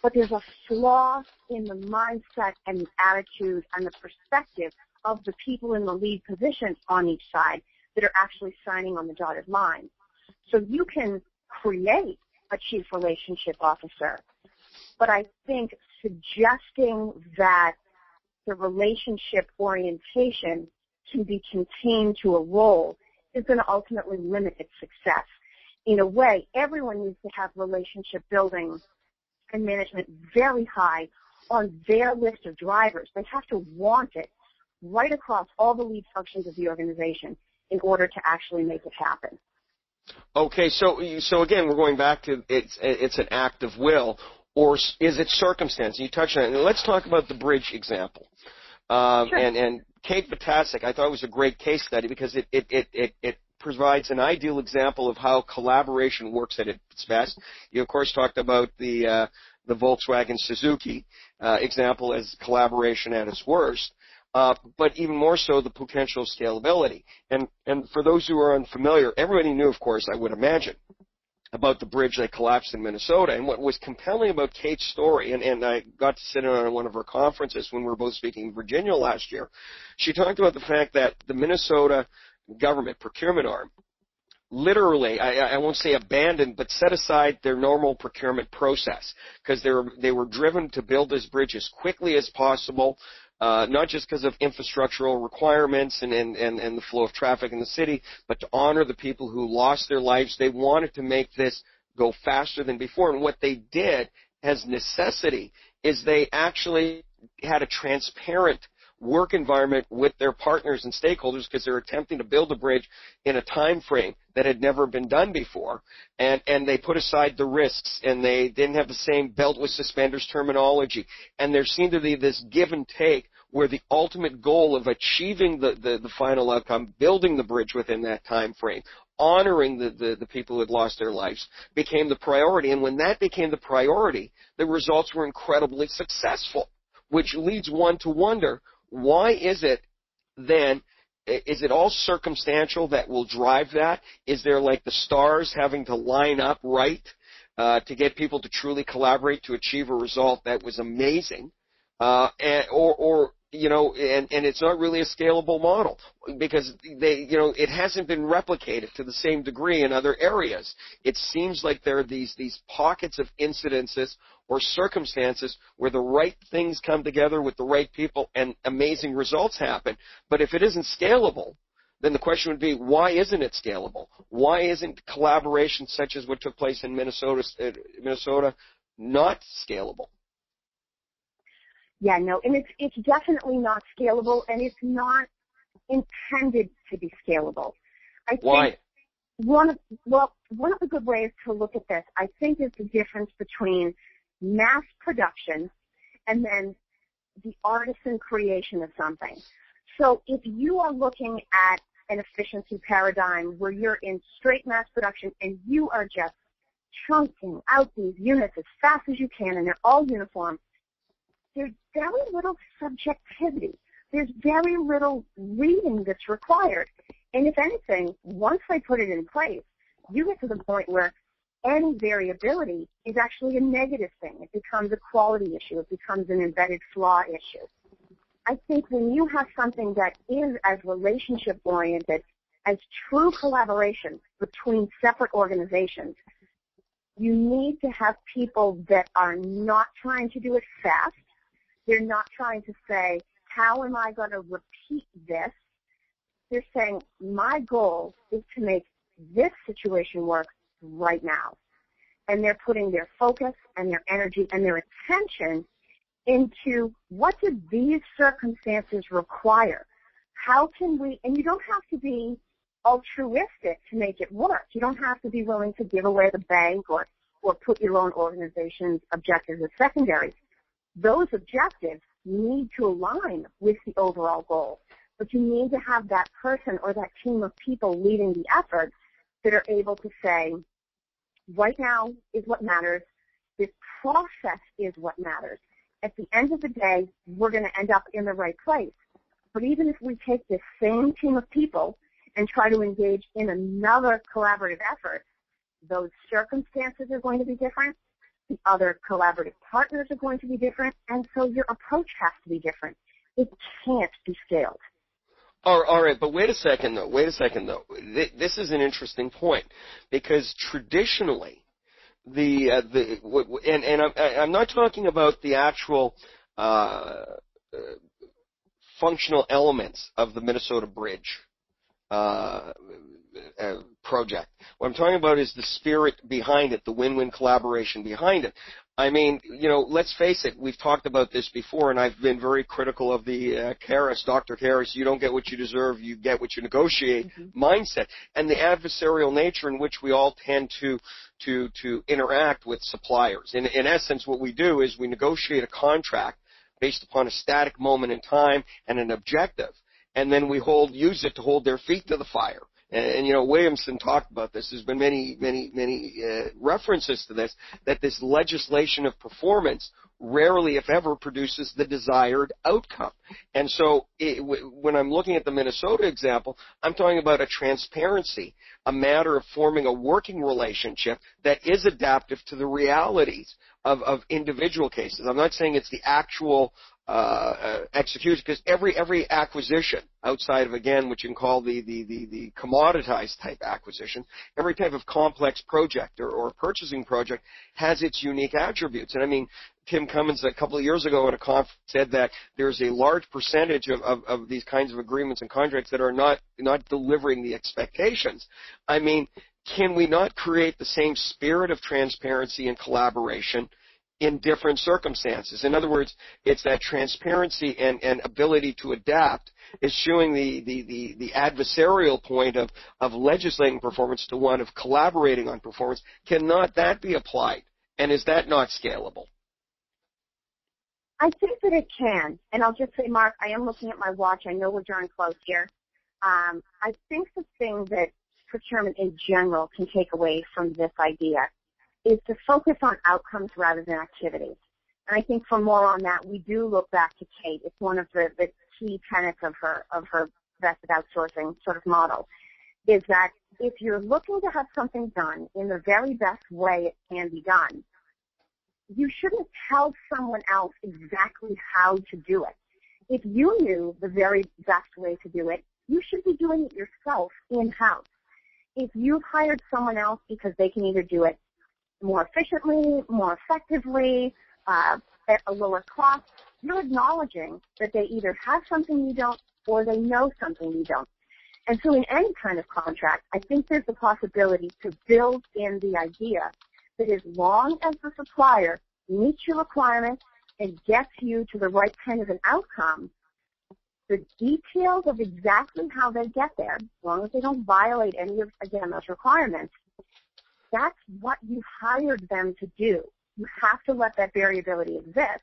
but there's a flaw in the mindset and the attitude and the perspective of the people in the lead positions on each side that are actually signing on the dotted line. So you can create a chief relationship officer, but I think suggesting that the relationship orientation can be contained to a role is going to ultimately limit its success. In a way, everyone needs to have relationship building and management very high on their list of drivers. They have to want it right across all the lead functions of the organization in order to actually make it happen. Okay, so again, we're going back to it's an act of will. or is it circumstance? You touched on it. And let's talk about the bridge example. Sure. And Kate Patasic, I thought, was a great case study because it provides an ideal example of how collaboration works at its best. You, of course, talked about the Volkswagen Suzuki example as collaboration at its worst, but even more so the potential scalability. And for those who are unfamiliar, everybody knew, of course, I would imagine, about the bridge that collapsed in Minnesota. And what was compelling about Kate's story, and I got to sit in on one of her conferences when we were both speaking in Virginia last year, she talked about the fact that the Minnesota government procurement arm literally, I won't say abandoned, but set aside their normal procurement process because they were driven to build this bridge as quickly as possible, not just because of infrastructural requirements and the flow of traffic in the city, but to honor the people who lost their lives. They wanted to make this go faster than before. And what they did as necessity is they actually had a transparent work environment with their partners and stakeholders because they're attempting to build a bridge in a time frame that had never been done before. And they put aside the risks, and they didn't have the same belt with suspenders terminology. And there seemed to be this give and take where the ultimate goal of achieving the final outcome, building the bridge within that time frame, honoring the people who had lost their lives, became the priority. And when that became the priority, the results were incredibly successful, which leads one to wonder, why is it then, is it all circumstantial that will drive that? Is there like the stars having to line up right to get people to truly collaborate to achieve a result that was amazing? And it's not really a scalable model because it hasn't been replicated to the same degree in other areas. It seems like there are these pockets of incidences or circumstances where the right things come together with the right people and amazing results happen. But if it isn't scalable, then the question would be, why isn't it scalable? Why isn't collaboration such as what took place in Minnesota not scalable? Yeah, no, and it's definitely not scalable, and it's not intended to be scalable. Why? One of the good ways to look at this, I think, is the difference between mass production and then the artisan creation of something. So if you are looking at an efficiency paradigm where you're in straight mass production and you are just chunking out these units as fast as you can and they're all uniform, there's very little subjectivity. There's very little reading that's required. And if anything, once they put it in place, you get to the point where any variability is actually a negative thing. It becomes a quality issue. It becomes an embedded flaw issue. I think when you have something that is as relationship-oriented as true collaboration between separate organizations, you need to have people that are not trying to do it fast. They're not trying to say, how am I going to repeat this? They're saying, my goal is to make this situation work right now. And they're putting their focus and their energy and their attention into what do these circumstances require? How can we, and you don't have to be altruistic to make it work. You don't have to be willing to give away the bank or put your own organization's objectives as secondary. Those objectives need to align with the overall goal, but you need to have that person or that team of people leading the effort that are able to say, right now is what matters, this process is what matters. At the end of the day, we're going to end up in the right place. But even if we take this same team of people and try to engage in another collaborative effort, those circumstances are going to be different, the other collaborative partners are going to be different, and so your approach has to be different. It can't be scaled. All right, but wait a second, though. This is an interesting point because traditionally, I'm not talking about the actual functional elements of the Minnesota Bridge project. What I'm talking about is the spirit behind it, the win-win collaboration behind it. I mean, you know, let's face it, we've talked about this before, and I've been very critical of the Karrass, Dr. Karrass, you don't get what you deserve, you get what you negotiate mindset, and the adversarial nature in which we all tend to interact with suppliers. In essence, what we do is we negotiate a contract based upon a static moment in time and an objective, and then we use it to hold their feet to the fire. And you know, Williamson talked about this. There's been many references to this, that this legislation of performance rarely, if ever, produces the desired outcome. And so when I'm looking at the Minnesota example, I'm talking about a transparency, a matter of forming a working relationship that is adaptive to the realities of individual cases. I'm not saying it's the actual execution, because every acquisition outside of, again, what you can call the commoditized type acquisition, every type of complex project or purchasing project has its unique attributes. And I mean, Tim Cummins a couple of years ago at a conference said that there's a large percentage of these kinds of agreements and contracts that are not delivering the expectations. I mean, can we not create the same spirit of transparency and collaboration in different circumstances? In other words, it's that transparency and ability to adapt, eschewing the adversarial point of legislating performance to one of collaborating on performance. Cannot that be applied? And is that not scalable? I think that it can. And I'll just say, Mark, I am looking at my watch. I know we're drawing close here. I think the thing that procurement in general can take away from this idea is to focus on outcomes rather than activities. And I think for more on that, we do look back to Kate. It's one of the key tenets of her vested outsourcing sort of model, is that if you're looking to have something done in the very best way it can be done, you shouldn't tell someone else exactly how to do it. If you knew the very best way to do it, you should be doing it yourself in-house. If you've hired someone else because they can either do it more efficiently, more effectively, at a lower cost, you're acknowledging that they either have something you don't or they know something you don't. And so in any kind of contract, I think there's the possibility to build in the idea that as long as the supplier meets your requirements and gets you to the right kind of an outcome, the details of exactly how they get there, as long as they don't violate any of, again, those requirements, that's what you hired them to do. You have to let that variability exist.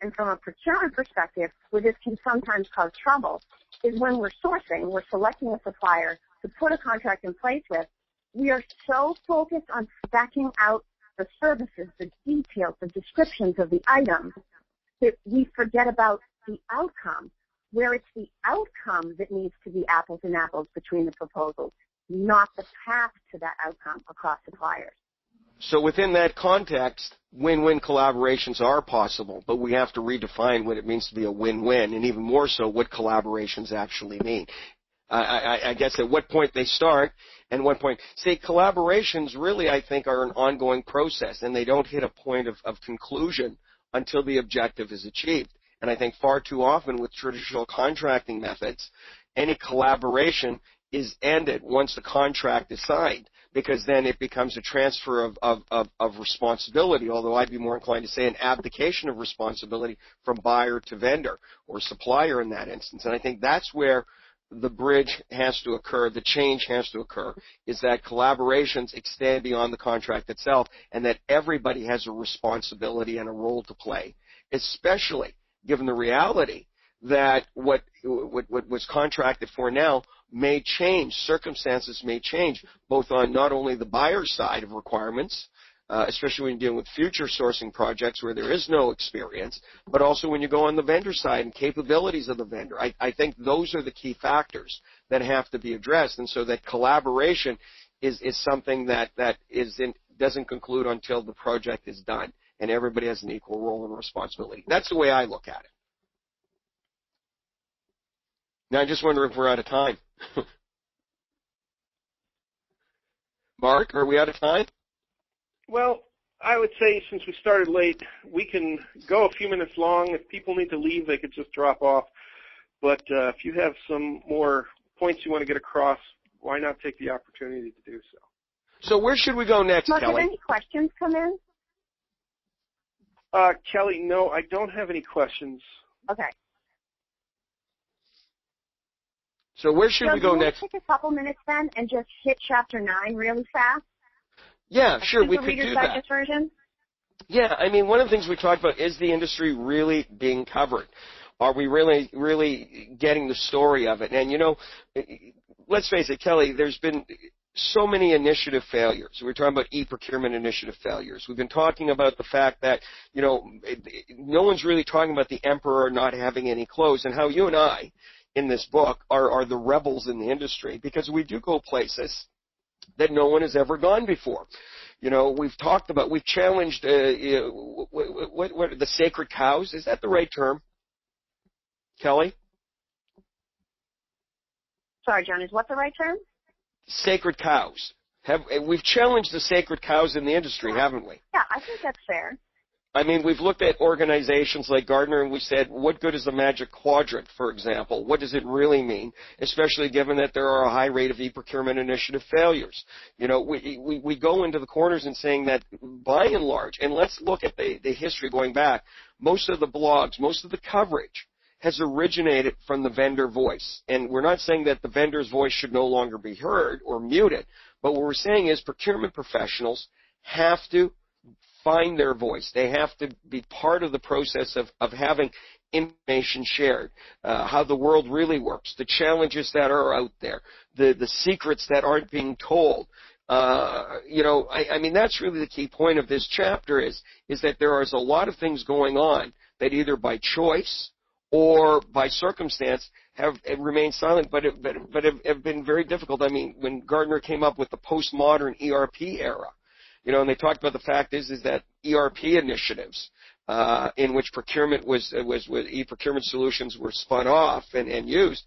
And from a procurement perspective, where this can sometimes cause trouble, is when we're sourcing, we're selecting a supplier to put a contract in place with, we are so focused on speccing out the services, the details, the descriptions of the items, that we forget about the outcome, where it's the outcome that needs to be apples and apples between the proposals, not the path to that outcome across suppliers. So within that context, win-win collaborations are possible, but we have to redefine what it means to be a win-win, and even more so what collaborations actually mean. I guess at what point they start and what point. See, collaborations really, I think, are an ongoing process, and they don't hit a point of conclusion until the objective is achieved. And I think far too often with traditional contracting methods, any collaboration is ended once the contract is signed, because then it becomes a transfer of responsibility, although I'd be more inclined to say an abdication of responsibility from buyer to vendor or supplier in that instance. And I think that's where the bridge has to occur, the change has to occur, is that collaborations extend beyond the contract itself and that everybody has a responsibility and a role to play, especially given the reality that what was contracted for now may change, circumstances may change, both on not only the buyer's side of requirements, especially when you're dealing with future sourcing projects where there is no experience, but also when you go on the vendor side and capabilities of the vendor. I think those are the key factors that have to be addressed, and so that collaboration is something that doesn't conclude until the project is done and everybody has an equal role and responsibility. That's the way I look at it. Now, I just wonder if we're out of time. Mark, are we out of time? Well, I would say since we started late, we can go a few minutes long. If people need to leave, they could just drop off. But if you have some more points you want to get across, why not take the opportunity to do so? So where should we go next, Mark, Kelly? Have any questions come in? Kelly, no, I don't have any questions. Okay. So where should we go next? Take a couple minutes then and just hit Chapter 9 really fast. Yeah, sure, we could do that. Version? Yeah, I mean, one of the things we talked about is the industry really being covered. Are we really getting the story of it? And, you know, let's face it, Kelly, there's been so many initiative failures. We're talking about e-procurement initiative failures. We've been talking about the fact that, you know, no one's really talking about the emperor not having any clothes and how you and I in this book are the rebels in the industry because we do go places that no one has ever gone before. You know, we've talked about, we've challenged what the sacred cows. Is that the right term, Kelly? Sorry, John, is what the right term? Sacred cows. We've challenged the sacred cows in the industry, haven't we? Yeah, I think that's fair. I mean, we've looked at organizations like Gartner and we said, what good is the magic quadrant, for example? What does it really mean, especially given that there are a high rate of e-procurement initiative failures? You know, we go into the corners and saying that by and large, and let's look at the history going back, most of the blogs, most of the coverage has originated from the vendor voice. And we're not saying that the vendor's voice should no longer be heard or muted, but what we're saying is procurement professionals have to find their voice. They have to be part of the process of having information shared, how the world really works, the challenges that are out there, the secrets that aren't being told. You know, I mean, that's really the key point of this chapter is that there is a lot of things going on that either by choice or by circumstance have remained silent, but have been very difficult. I mean, when Gartner came up with the postmodern ERP era, you know, and they talked about the fact is that ERP initiatives in which procurement was e-procurement solutions were spun off and used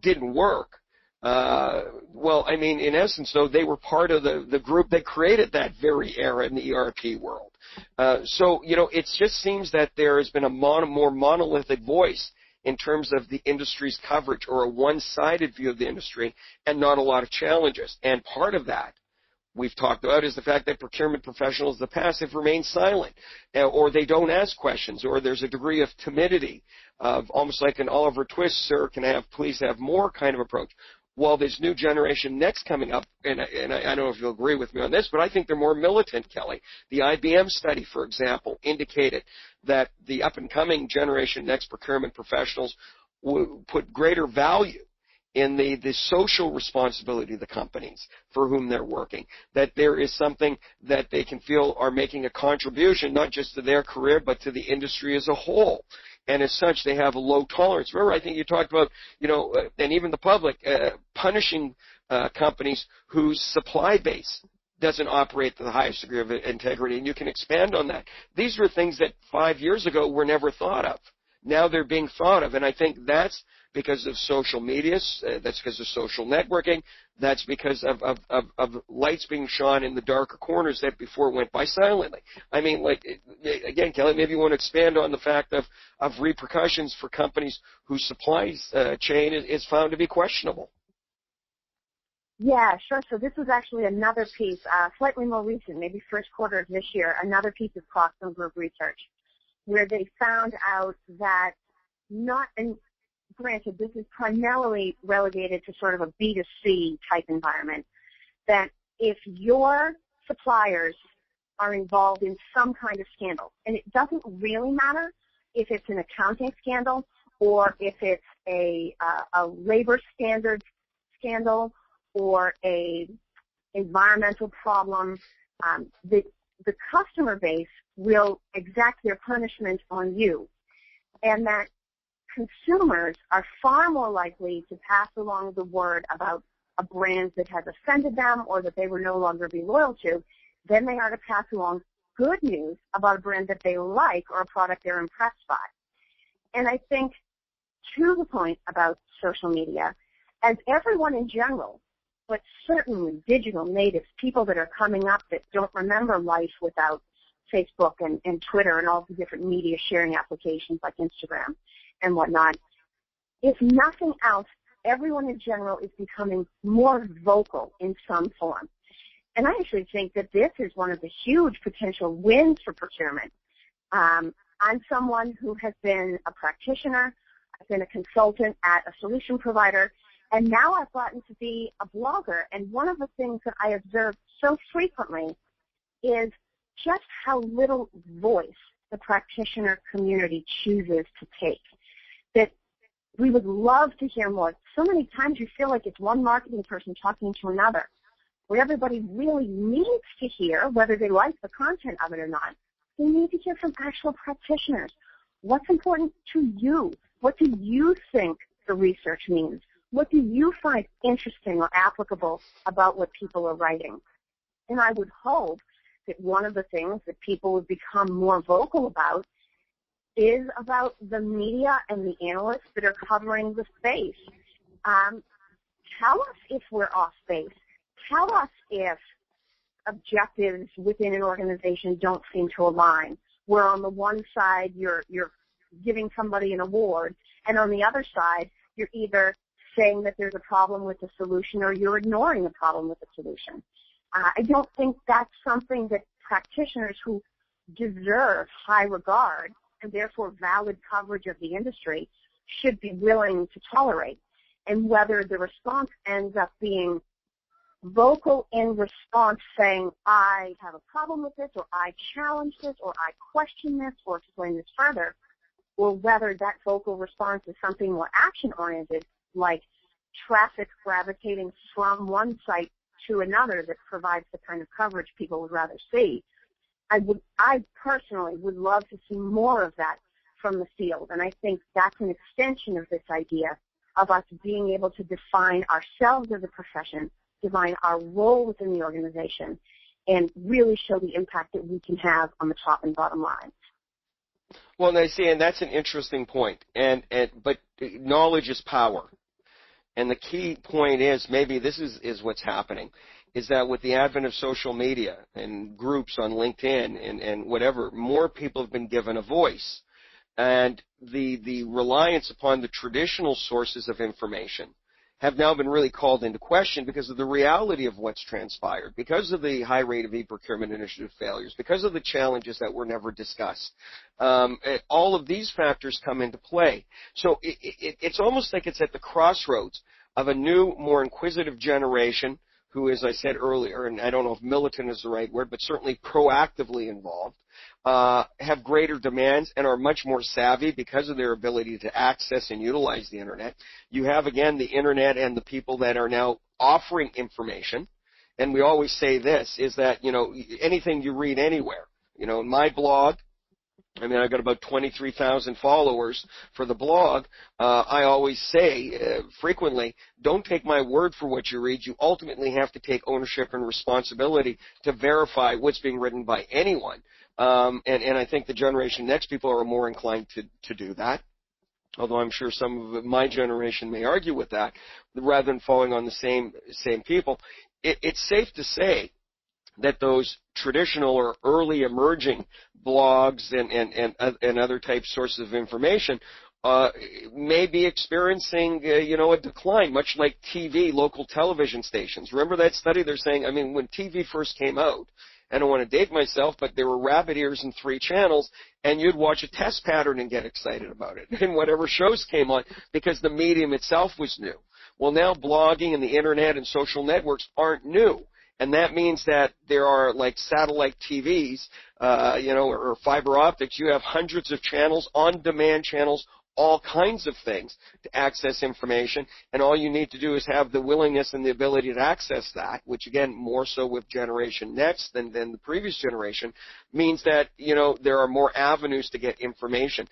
didn't work. Well, I mean, in essence, though, they were part of the group that created that very era in the ERP world. So, you know, it just seems that there has been a more monolithic voice in terms of the industry's coverage or a one-sided view of the industry and not a lot of challenges. And part of that we've talked about is the fact that procurement professionals in the past have remained silent, or they don't ask questions, or there's a degree of timidity of almost like an Oliver Twist, sir, can I have, please have more kind of approach. While this new generation next coming up, and I don't know if you'll agree with me on this, but I think they're more militant, Kelly. The IBM study, for example, indicated that the up-and-coming Generation Next procurement professionals will put greater value in the social responsibility of the companies for whom they're working, that there is something that they can feel are making a contribution, not just to their career, but to the industry as a whole. And as such, they have a low tolerance. Remember, I think you talked about, you know, and even the public, punishing companies whose supply base doesn't operate to the highest degree of integrity, and you can expand on that. These were things that 5 years ago were never thought of. Now they're being thought of, and I think that's because of social media, that's because of social networking, that's because of lights being shone in the darker corners that before went by silently. I mean, like, again, Kelly, maybe you want to expand on the fact of repercussions for companies whose supply chain is found to be questionable. Yeah, sure. So this was actually another piece, slightly more recent, maybe first quarter of this year, another piece of Proxima Group research, where they found out that not, and granted this is primarily relegated to sort of a B2C type environment, that if your suppliers are involved in some kind of scandal, and it doesn't really matter if it's an accounting scandal or if it's a labor standards scandal or a environmental problem, the customer base will exact their punishment on you, and that consumers are far more likely to pass along the word about a brand that has offended them or that they will no longer be loyal to than they are to pass along good news about a brand that they like or a product they're impressed by. And I think to the point about social media, as everyone in general, but certainly digital natives, people that are coming up that don't remember life without Facebook and Twitter and all the different media sharing applications like Instagram and whatnot, if nothing else, everyone in general is becoming more vocal in some form. And I actually think that this is one of the huge potential wins for procurement. I'm someone who has been a practitioner, I've been a consultant at a solution provider, and now I've gotten to be a blogger. And one of the things that I observe so frequently is just how little voice the practitioner community chooses to take. That we would love to hear more. So many times you feel like it's one marketing person talking to another. What everybody really needs to hear, whether they like the content of it or not, they need to hear from actual practitioners. What's important to you? What do you think the research means? What do you find interesting or applicable about what people are writing? And I would hope that one of the things that people would become more vocal about is about the media and the analysts that are covering the space. Tell us if we're off base. Tell us if objectives within an organization don't seem to align, where on the one side you're giving somebody an award, and on the other side you're either saying that there's a problem with the solution or you're ignoring the problem with the solution. I don't think that's something that practitioners who deserve high regard and therefore valid coverage of the industry should be willing to tolerate. And whether the response ends up being vocal in response saying, I have a problem with this, or I challenge this, or I question this, or explain this further, or whether that vocal response is something more action-oriented, like traffic gravitating from one site to another that provides the kind of coverage people would rather see. I personally would love to see more of that from the field, and I think that's an extension of this idea of us being able to define ourselves as a profession, define our role within the organization, and really show the impact that we can have on the top and bottom lines. Well, and I see, and that's an interesting point, but knowledge is power. And the key point is, maybe this is what's happening, is that with the advent of social media and groups on LinkedIn and whatever, more people have been given a voice. And the reliance upon the traditional sources of information have now been really called into question because of the reality of what's transpired, because of the high rate of e-procurement initiative failures, because of the challenges that were never discussed. All of these factors come into play. So it's almost like it's at the crossroads of a new, more inquisitive generation who, as I said earlier, and I don't know if militant is the right word, but certainly proactively involved, have greater demands and are much more savvy because of their ability to access and utilize the Internet. You have, again, the Internet and the people that are now offering information. And we always say this, is that, anything you read anywhere, in my blog, I've got about 23,000 followers for the blog. I always say frequently, don't take my word for what you read. You ultimately have to take ownership and responsibility to verify what's being written by anyone. And I think the Generation Next people are more inclined to do that, although I'm sure some of my generation may argue with that, rather than falling on the same people. It's safe to say that those traditional or early emerging blogs and other type sources of information may be experiencing, a decline, much like TV, local television stations. Remember that study? They're saying, when TV first came out, I don't want to date myself, but there were rabbit ears and 3 channels, and you'd watch a test pattern and get excited about it, and whatever shows came on, because the medium itself was new. Well, now blogging and the Internet and social networks aren't new. And that means that there are, like satellite TVs, or fiber optics, you have hundreds of channels, on-demand channels, all kinds of things to access information. And all you need to do is have the willingness and the ability to access that, which, again, more so with Generation Next than the previous generation, means that, there are more avenues to get information.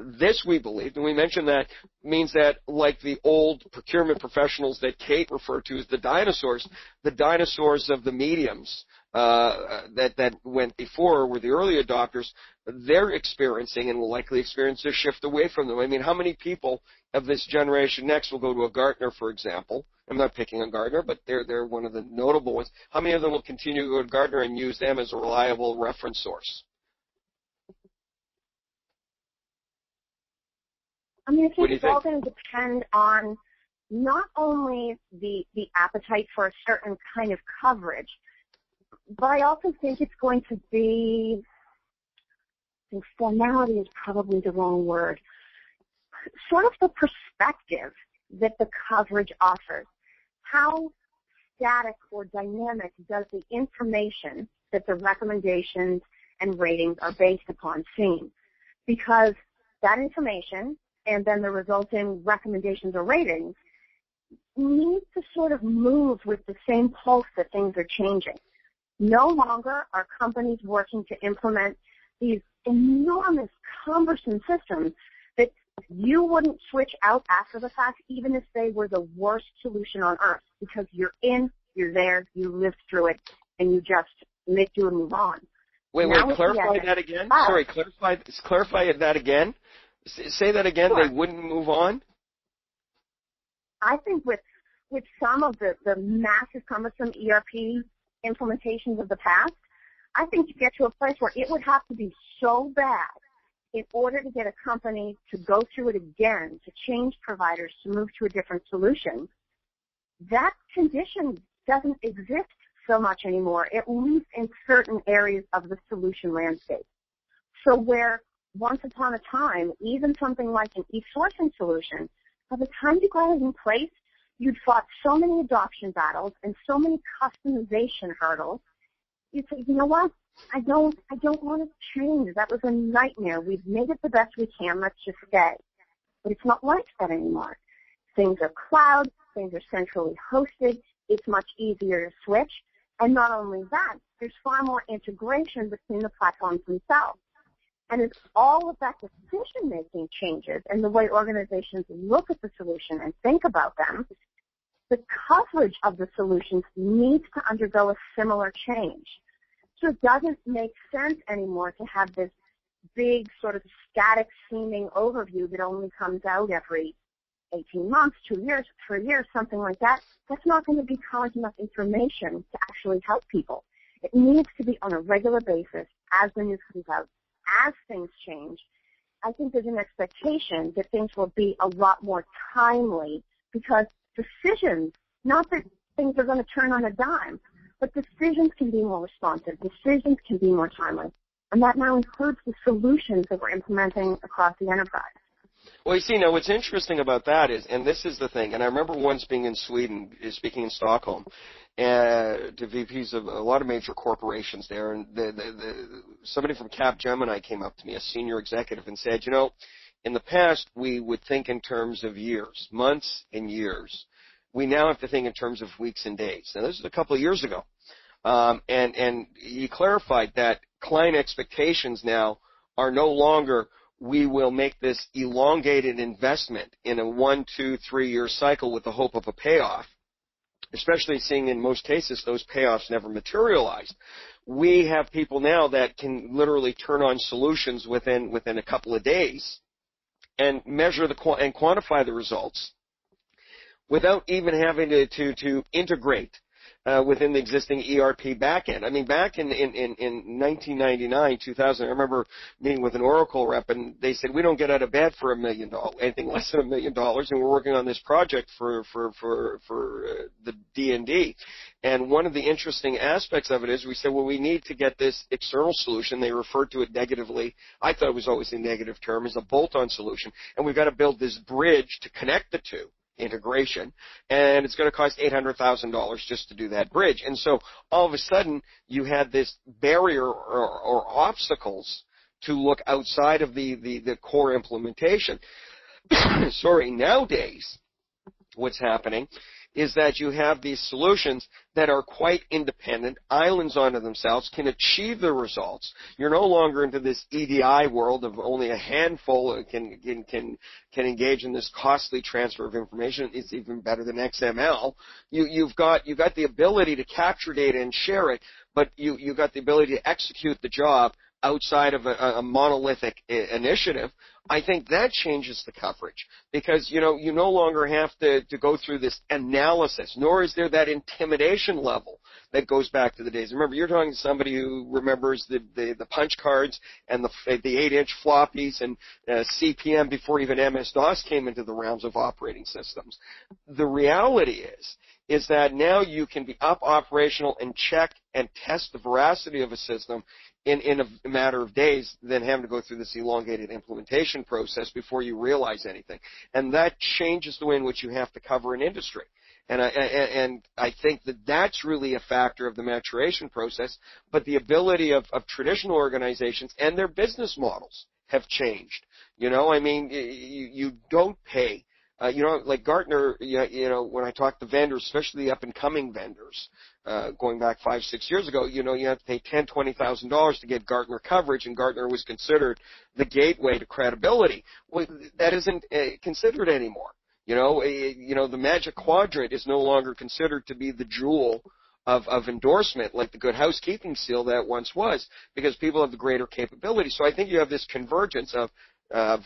This, we believe, and we mentioned that, means that like the old procurement professionals that Kate referred to as the dinosaurs of the mediums that went before were the early adopters, they're experiencing and will likely experience a shift away from them. How many people of this Generation Next will go to a Gartner, for example? I'm not picking on Gartner, but they're one of the notable ones. How many of them will continue to go to Gartner and use them as a reliable reference source? I think it's all going to depend on not only the appetite for a certain kind of coverage, but I also think it's going to be, I think formality is probably the wrong word, sort of the perspective that the coverage offers. How static or dynamic does the information that the recommendations and ratings are based upon seem? Because that information and then the resulting recommendations or ratings need to sort of move with the same pulse that things are changing. No longer are companies working to implement these enormous, cumbersome systems that you wouldn't switch out after the fact, even if they were the worst solution on earth, because you're in, you're there, you live through it, and you just make do and move on. Wait, clarify that again? Sorry, clarify that again? Say that again, sure. They wouldn't move on? I think with some of the massive, cumbersome ERP implementations of the past, I think you get to a place where it would have to be so bad in order to get a company to go through it again, to change providers, to move to a different solution. That condition doesn't exist so much anymore, at least in certain areas of the solution landscape. So where once upon a time, even something like an e-sourcing solution, by the time you got it in place, you'd fought so many adoption battles and so many customization hurdles, you say, you know what, I don't want to change. That was a nightmare. We've made it the best we can. Let's just stay. But it's not like that anymore. Things are cloud. Things are centrally hosted. It's much easier to switch. And not only that, there's far more integration between the platforms themselves. And it's all of that decision-making changes and the way organizations look at the solution and think about them. The coverage of the solutions needs to undergo a similar change. So it doesn't make sense anymore to have this big sort of static-seeming overview that only comes out every 18 months, 2 years, 3 years, something like that. That's not going to be college enough information to actually help people. It needs to be on a regular basis as the news comes out, as things change. I think there's an expectation that things will be a lot more timely because decisions, not that things are going to turn on a dime, but decisions can be more responsive. Decisions can be more timely. And that now includes the solutions that we're implementing across the enterprise. Well, you see, now what's interesting about that is, and this is the thing, and I remember once being in Sweden, speaking in Stockholm, to VPs of a lot of major corporations there, and somebody from Capgemini came up to me, a senior executive, and said, you know, in the past we would think in terms of years, months and years. We now have to think in terms of weeks and days. Now, this is a couple of years ago, and you clarified that client expectations now are no longer we will make this elongated investment in a 1, 2, 3 year cycle with the hope of a payoff, especially seeing in most cases those payoffs never materialized. We have people now that can literally turn on solutions within a couple of days and measure and quantify the results without even having to integrate within the existing ERP backend. I mean, back in 1999, 2000, I remember meeting with an Oracle rep, and they said, we don't get out of bed for $1 million, anything less than $1 million, and we're working on this project for the D&D. And one of the interesting aspects of it is we said, well, we need to get this external solution. They referred to it negatively. I thought it was always a negative term, as a bolt-on solution, and we've got to build this bridge to connect the two. Integration, and it's going to cost $800,000 just to do that bridge. And so all of a sudden you had this barrier or obstacles to look outside of the core implementation. Sorry, nowadays what's happening is that you have these solutions that are quite independent, islands onto themselves, can achieve the results. You're no longer into this EDI world of only a handful can engage in this costly transfer of information. It's even better than XML. You've got the ability to capture data and share it, but you've got the ability to execute the job outside of a monolithic initiative, I think that changes the coverage, because, you know, you no longer have to go through this analysis, nor is there that intimidation level that goes back to the days. Remember, you're talking to somebody who remembers the punch cards and the 8-inch floppies and CPM before even MS-DOS came into the realms of operating systems. The reality is that now you can be up operational and check and test the veracity of a system in a matter of days than having to go through this elongated implementation process before you realize anything. And that changes the way in which you have to cover an industry. And I think that that's really a factor of the maturation process, but the ability of traditional organizations and their business models have changed. You know, I mean, you don't pay. You know, like Gartner, you know, when I talk to vendors, especially the up-and-coming vendors, going back 5-6 years ago, you know, you have to pay $10,000, $20,000 to get Gartner coverage, and Gartner was considered the gateway to credibility. Well, that isn't considered anymore. You know, the magic quadrant is no longer considered to be the jewel of endorsement, like the Good Housekeeping seal that once was, because people have the greater capability. So I think you have this convergence of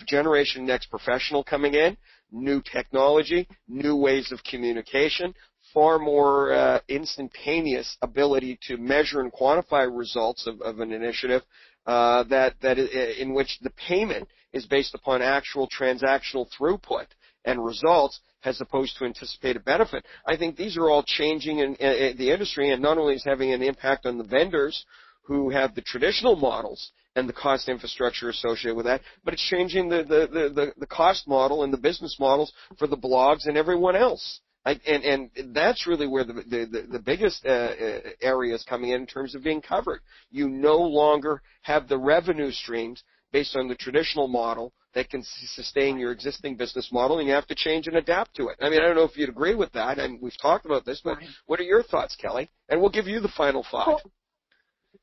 Generation Next professional coming in, new technology, new ways of communication, far more instantaneous ability to measure and quantify results of an initiative that in which the payment is based upon actual transactional throughput and results as opposed to anticipated benefit. I think these are all changing in the industry, and not only is having an impact on the vendors who have the traditional models and the cost infrastructure associated with that, but it's changing the cost model and the business models for the blogs and everyone else. And that's really where the biggest area is coming in terms of being covered. You no longer have the revenue streams based on the traditional model that can sustain your existing business model, and you have to change and adapt to it. I mean, I don't know if you'd agree with that, and we've talked about this, but what are your thoughts, Kelly? And we'll give you the final thought. Cool.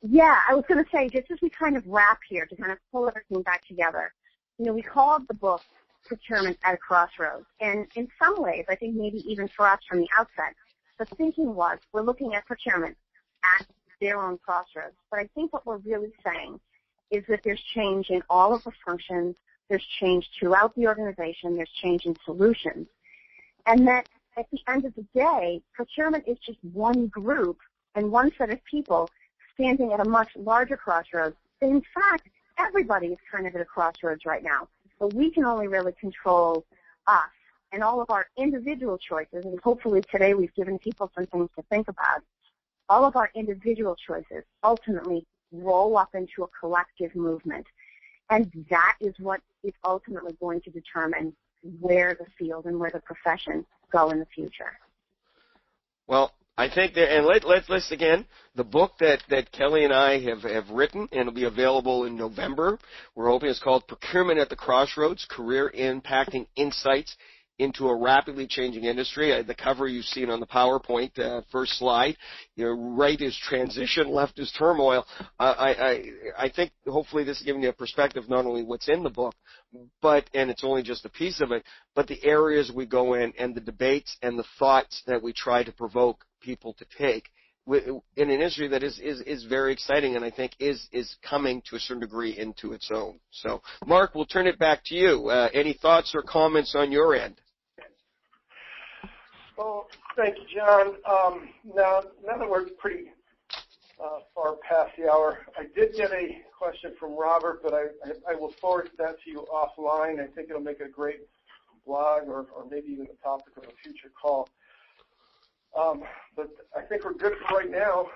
Yeah, I was going to say, just as we kind of wrap here to kind of pull everything back together, you know, we called the book Procurement at a Crossroads. And in some ways, I think maybe even for us from the outset, the thinking was we're looking at procurement at their own crossroads. But I think what we're really saying is that there's change in all of the functions, there's change throughout the organization, there's change in solutions. And that at the end of the day, procurement is just one group and one set of people standing at a much larger crossroads. In fact, everybody is kind of at a crossroads right now. But we can only really control us and all of our individual choices, and hopefully today we've given people some things to think about. All of our individual choices ultimately roll up into a collective movement. And that is what is ultimately going to determine where the field and where the profession go in the future. Well, I think that, and let's list again the book that Kelly and I have written, and it'll be available in November. We're hoping it's called Procurement at the Crossroads, Career Impacting Insights into a Rapidly Changing Industry. The cover you've seen on the PowerPoint, first slide, you know, right is transition, left is turmoil. I think hopefully this is giving you a perspective not only what's in the book, but, and it's only just a piece of it, but the areas we go in and the debates and the thoughts that we try to provoke people to take in an industry that is very exciting, and I think is coming to a certain degree into its own. So, Mark, we'll turn it back to you. Any thoughts or comments on your end? Well, thank you, John. Now that we're pretty far past the hour, I did get a question from Robert, but I will forward that to you offline. I think it'll make a great blog or maybe even a topic of a future call. But I think we're good for right now.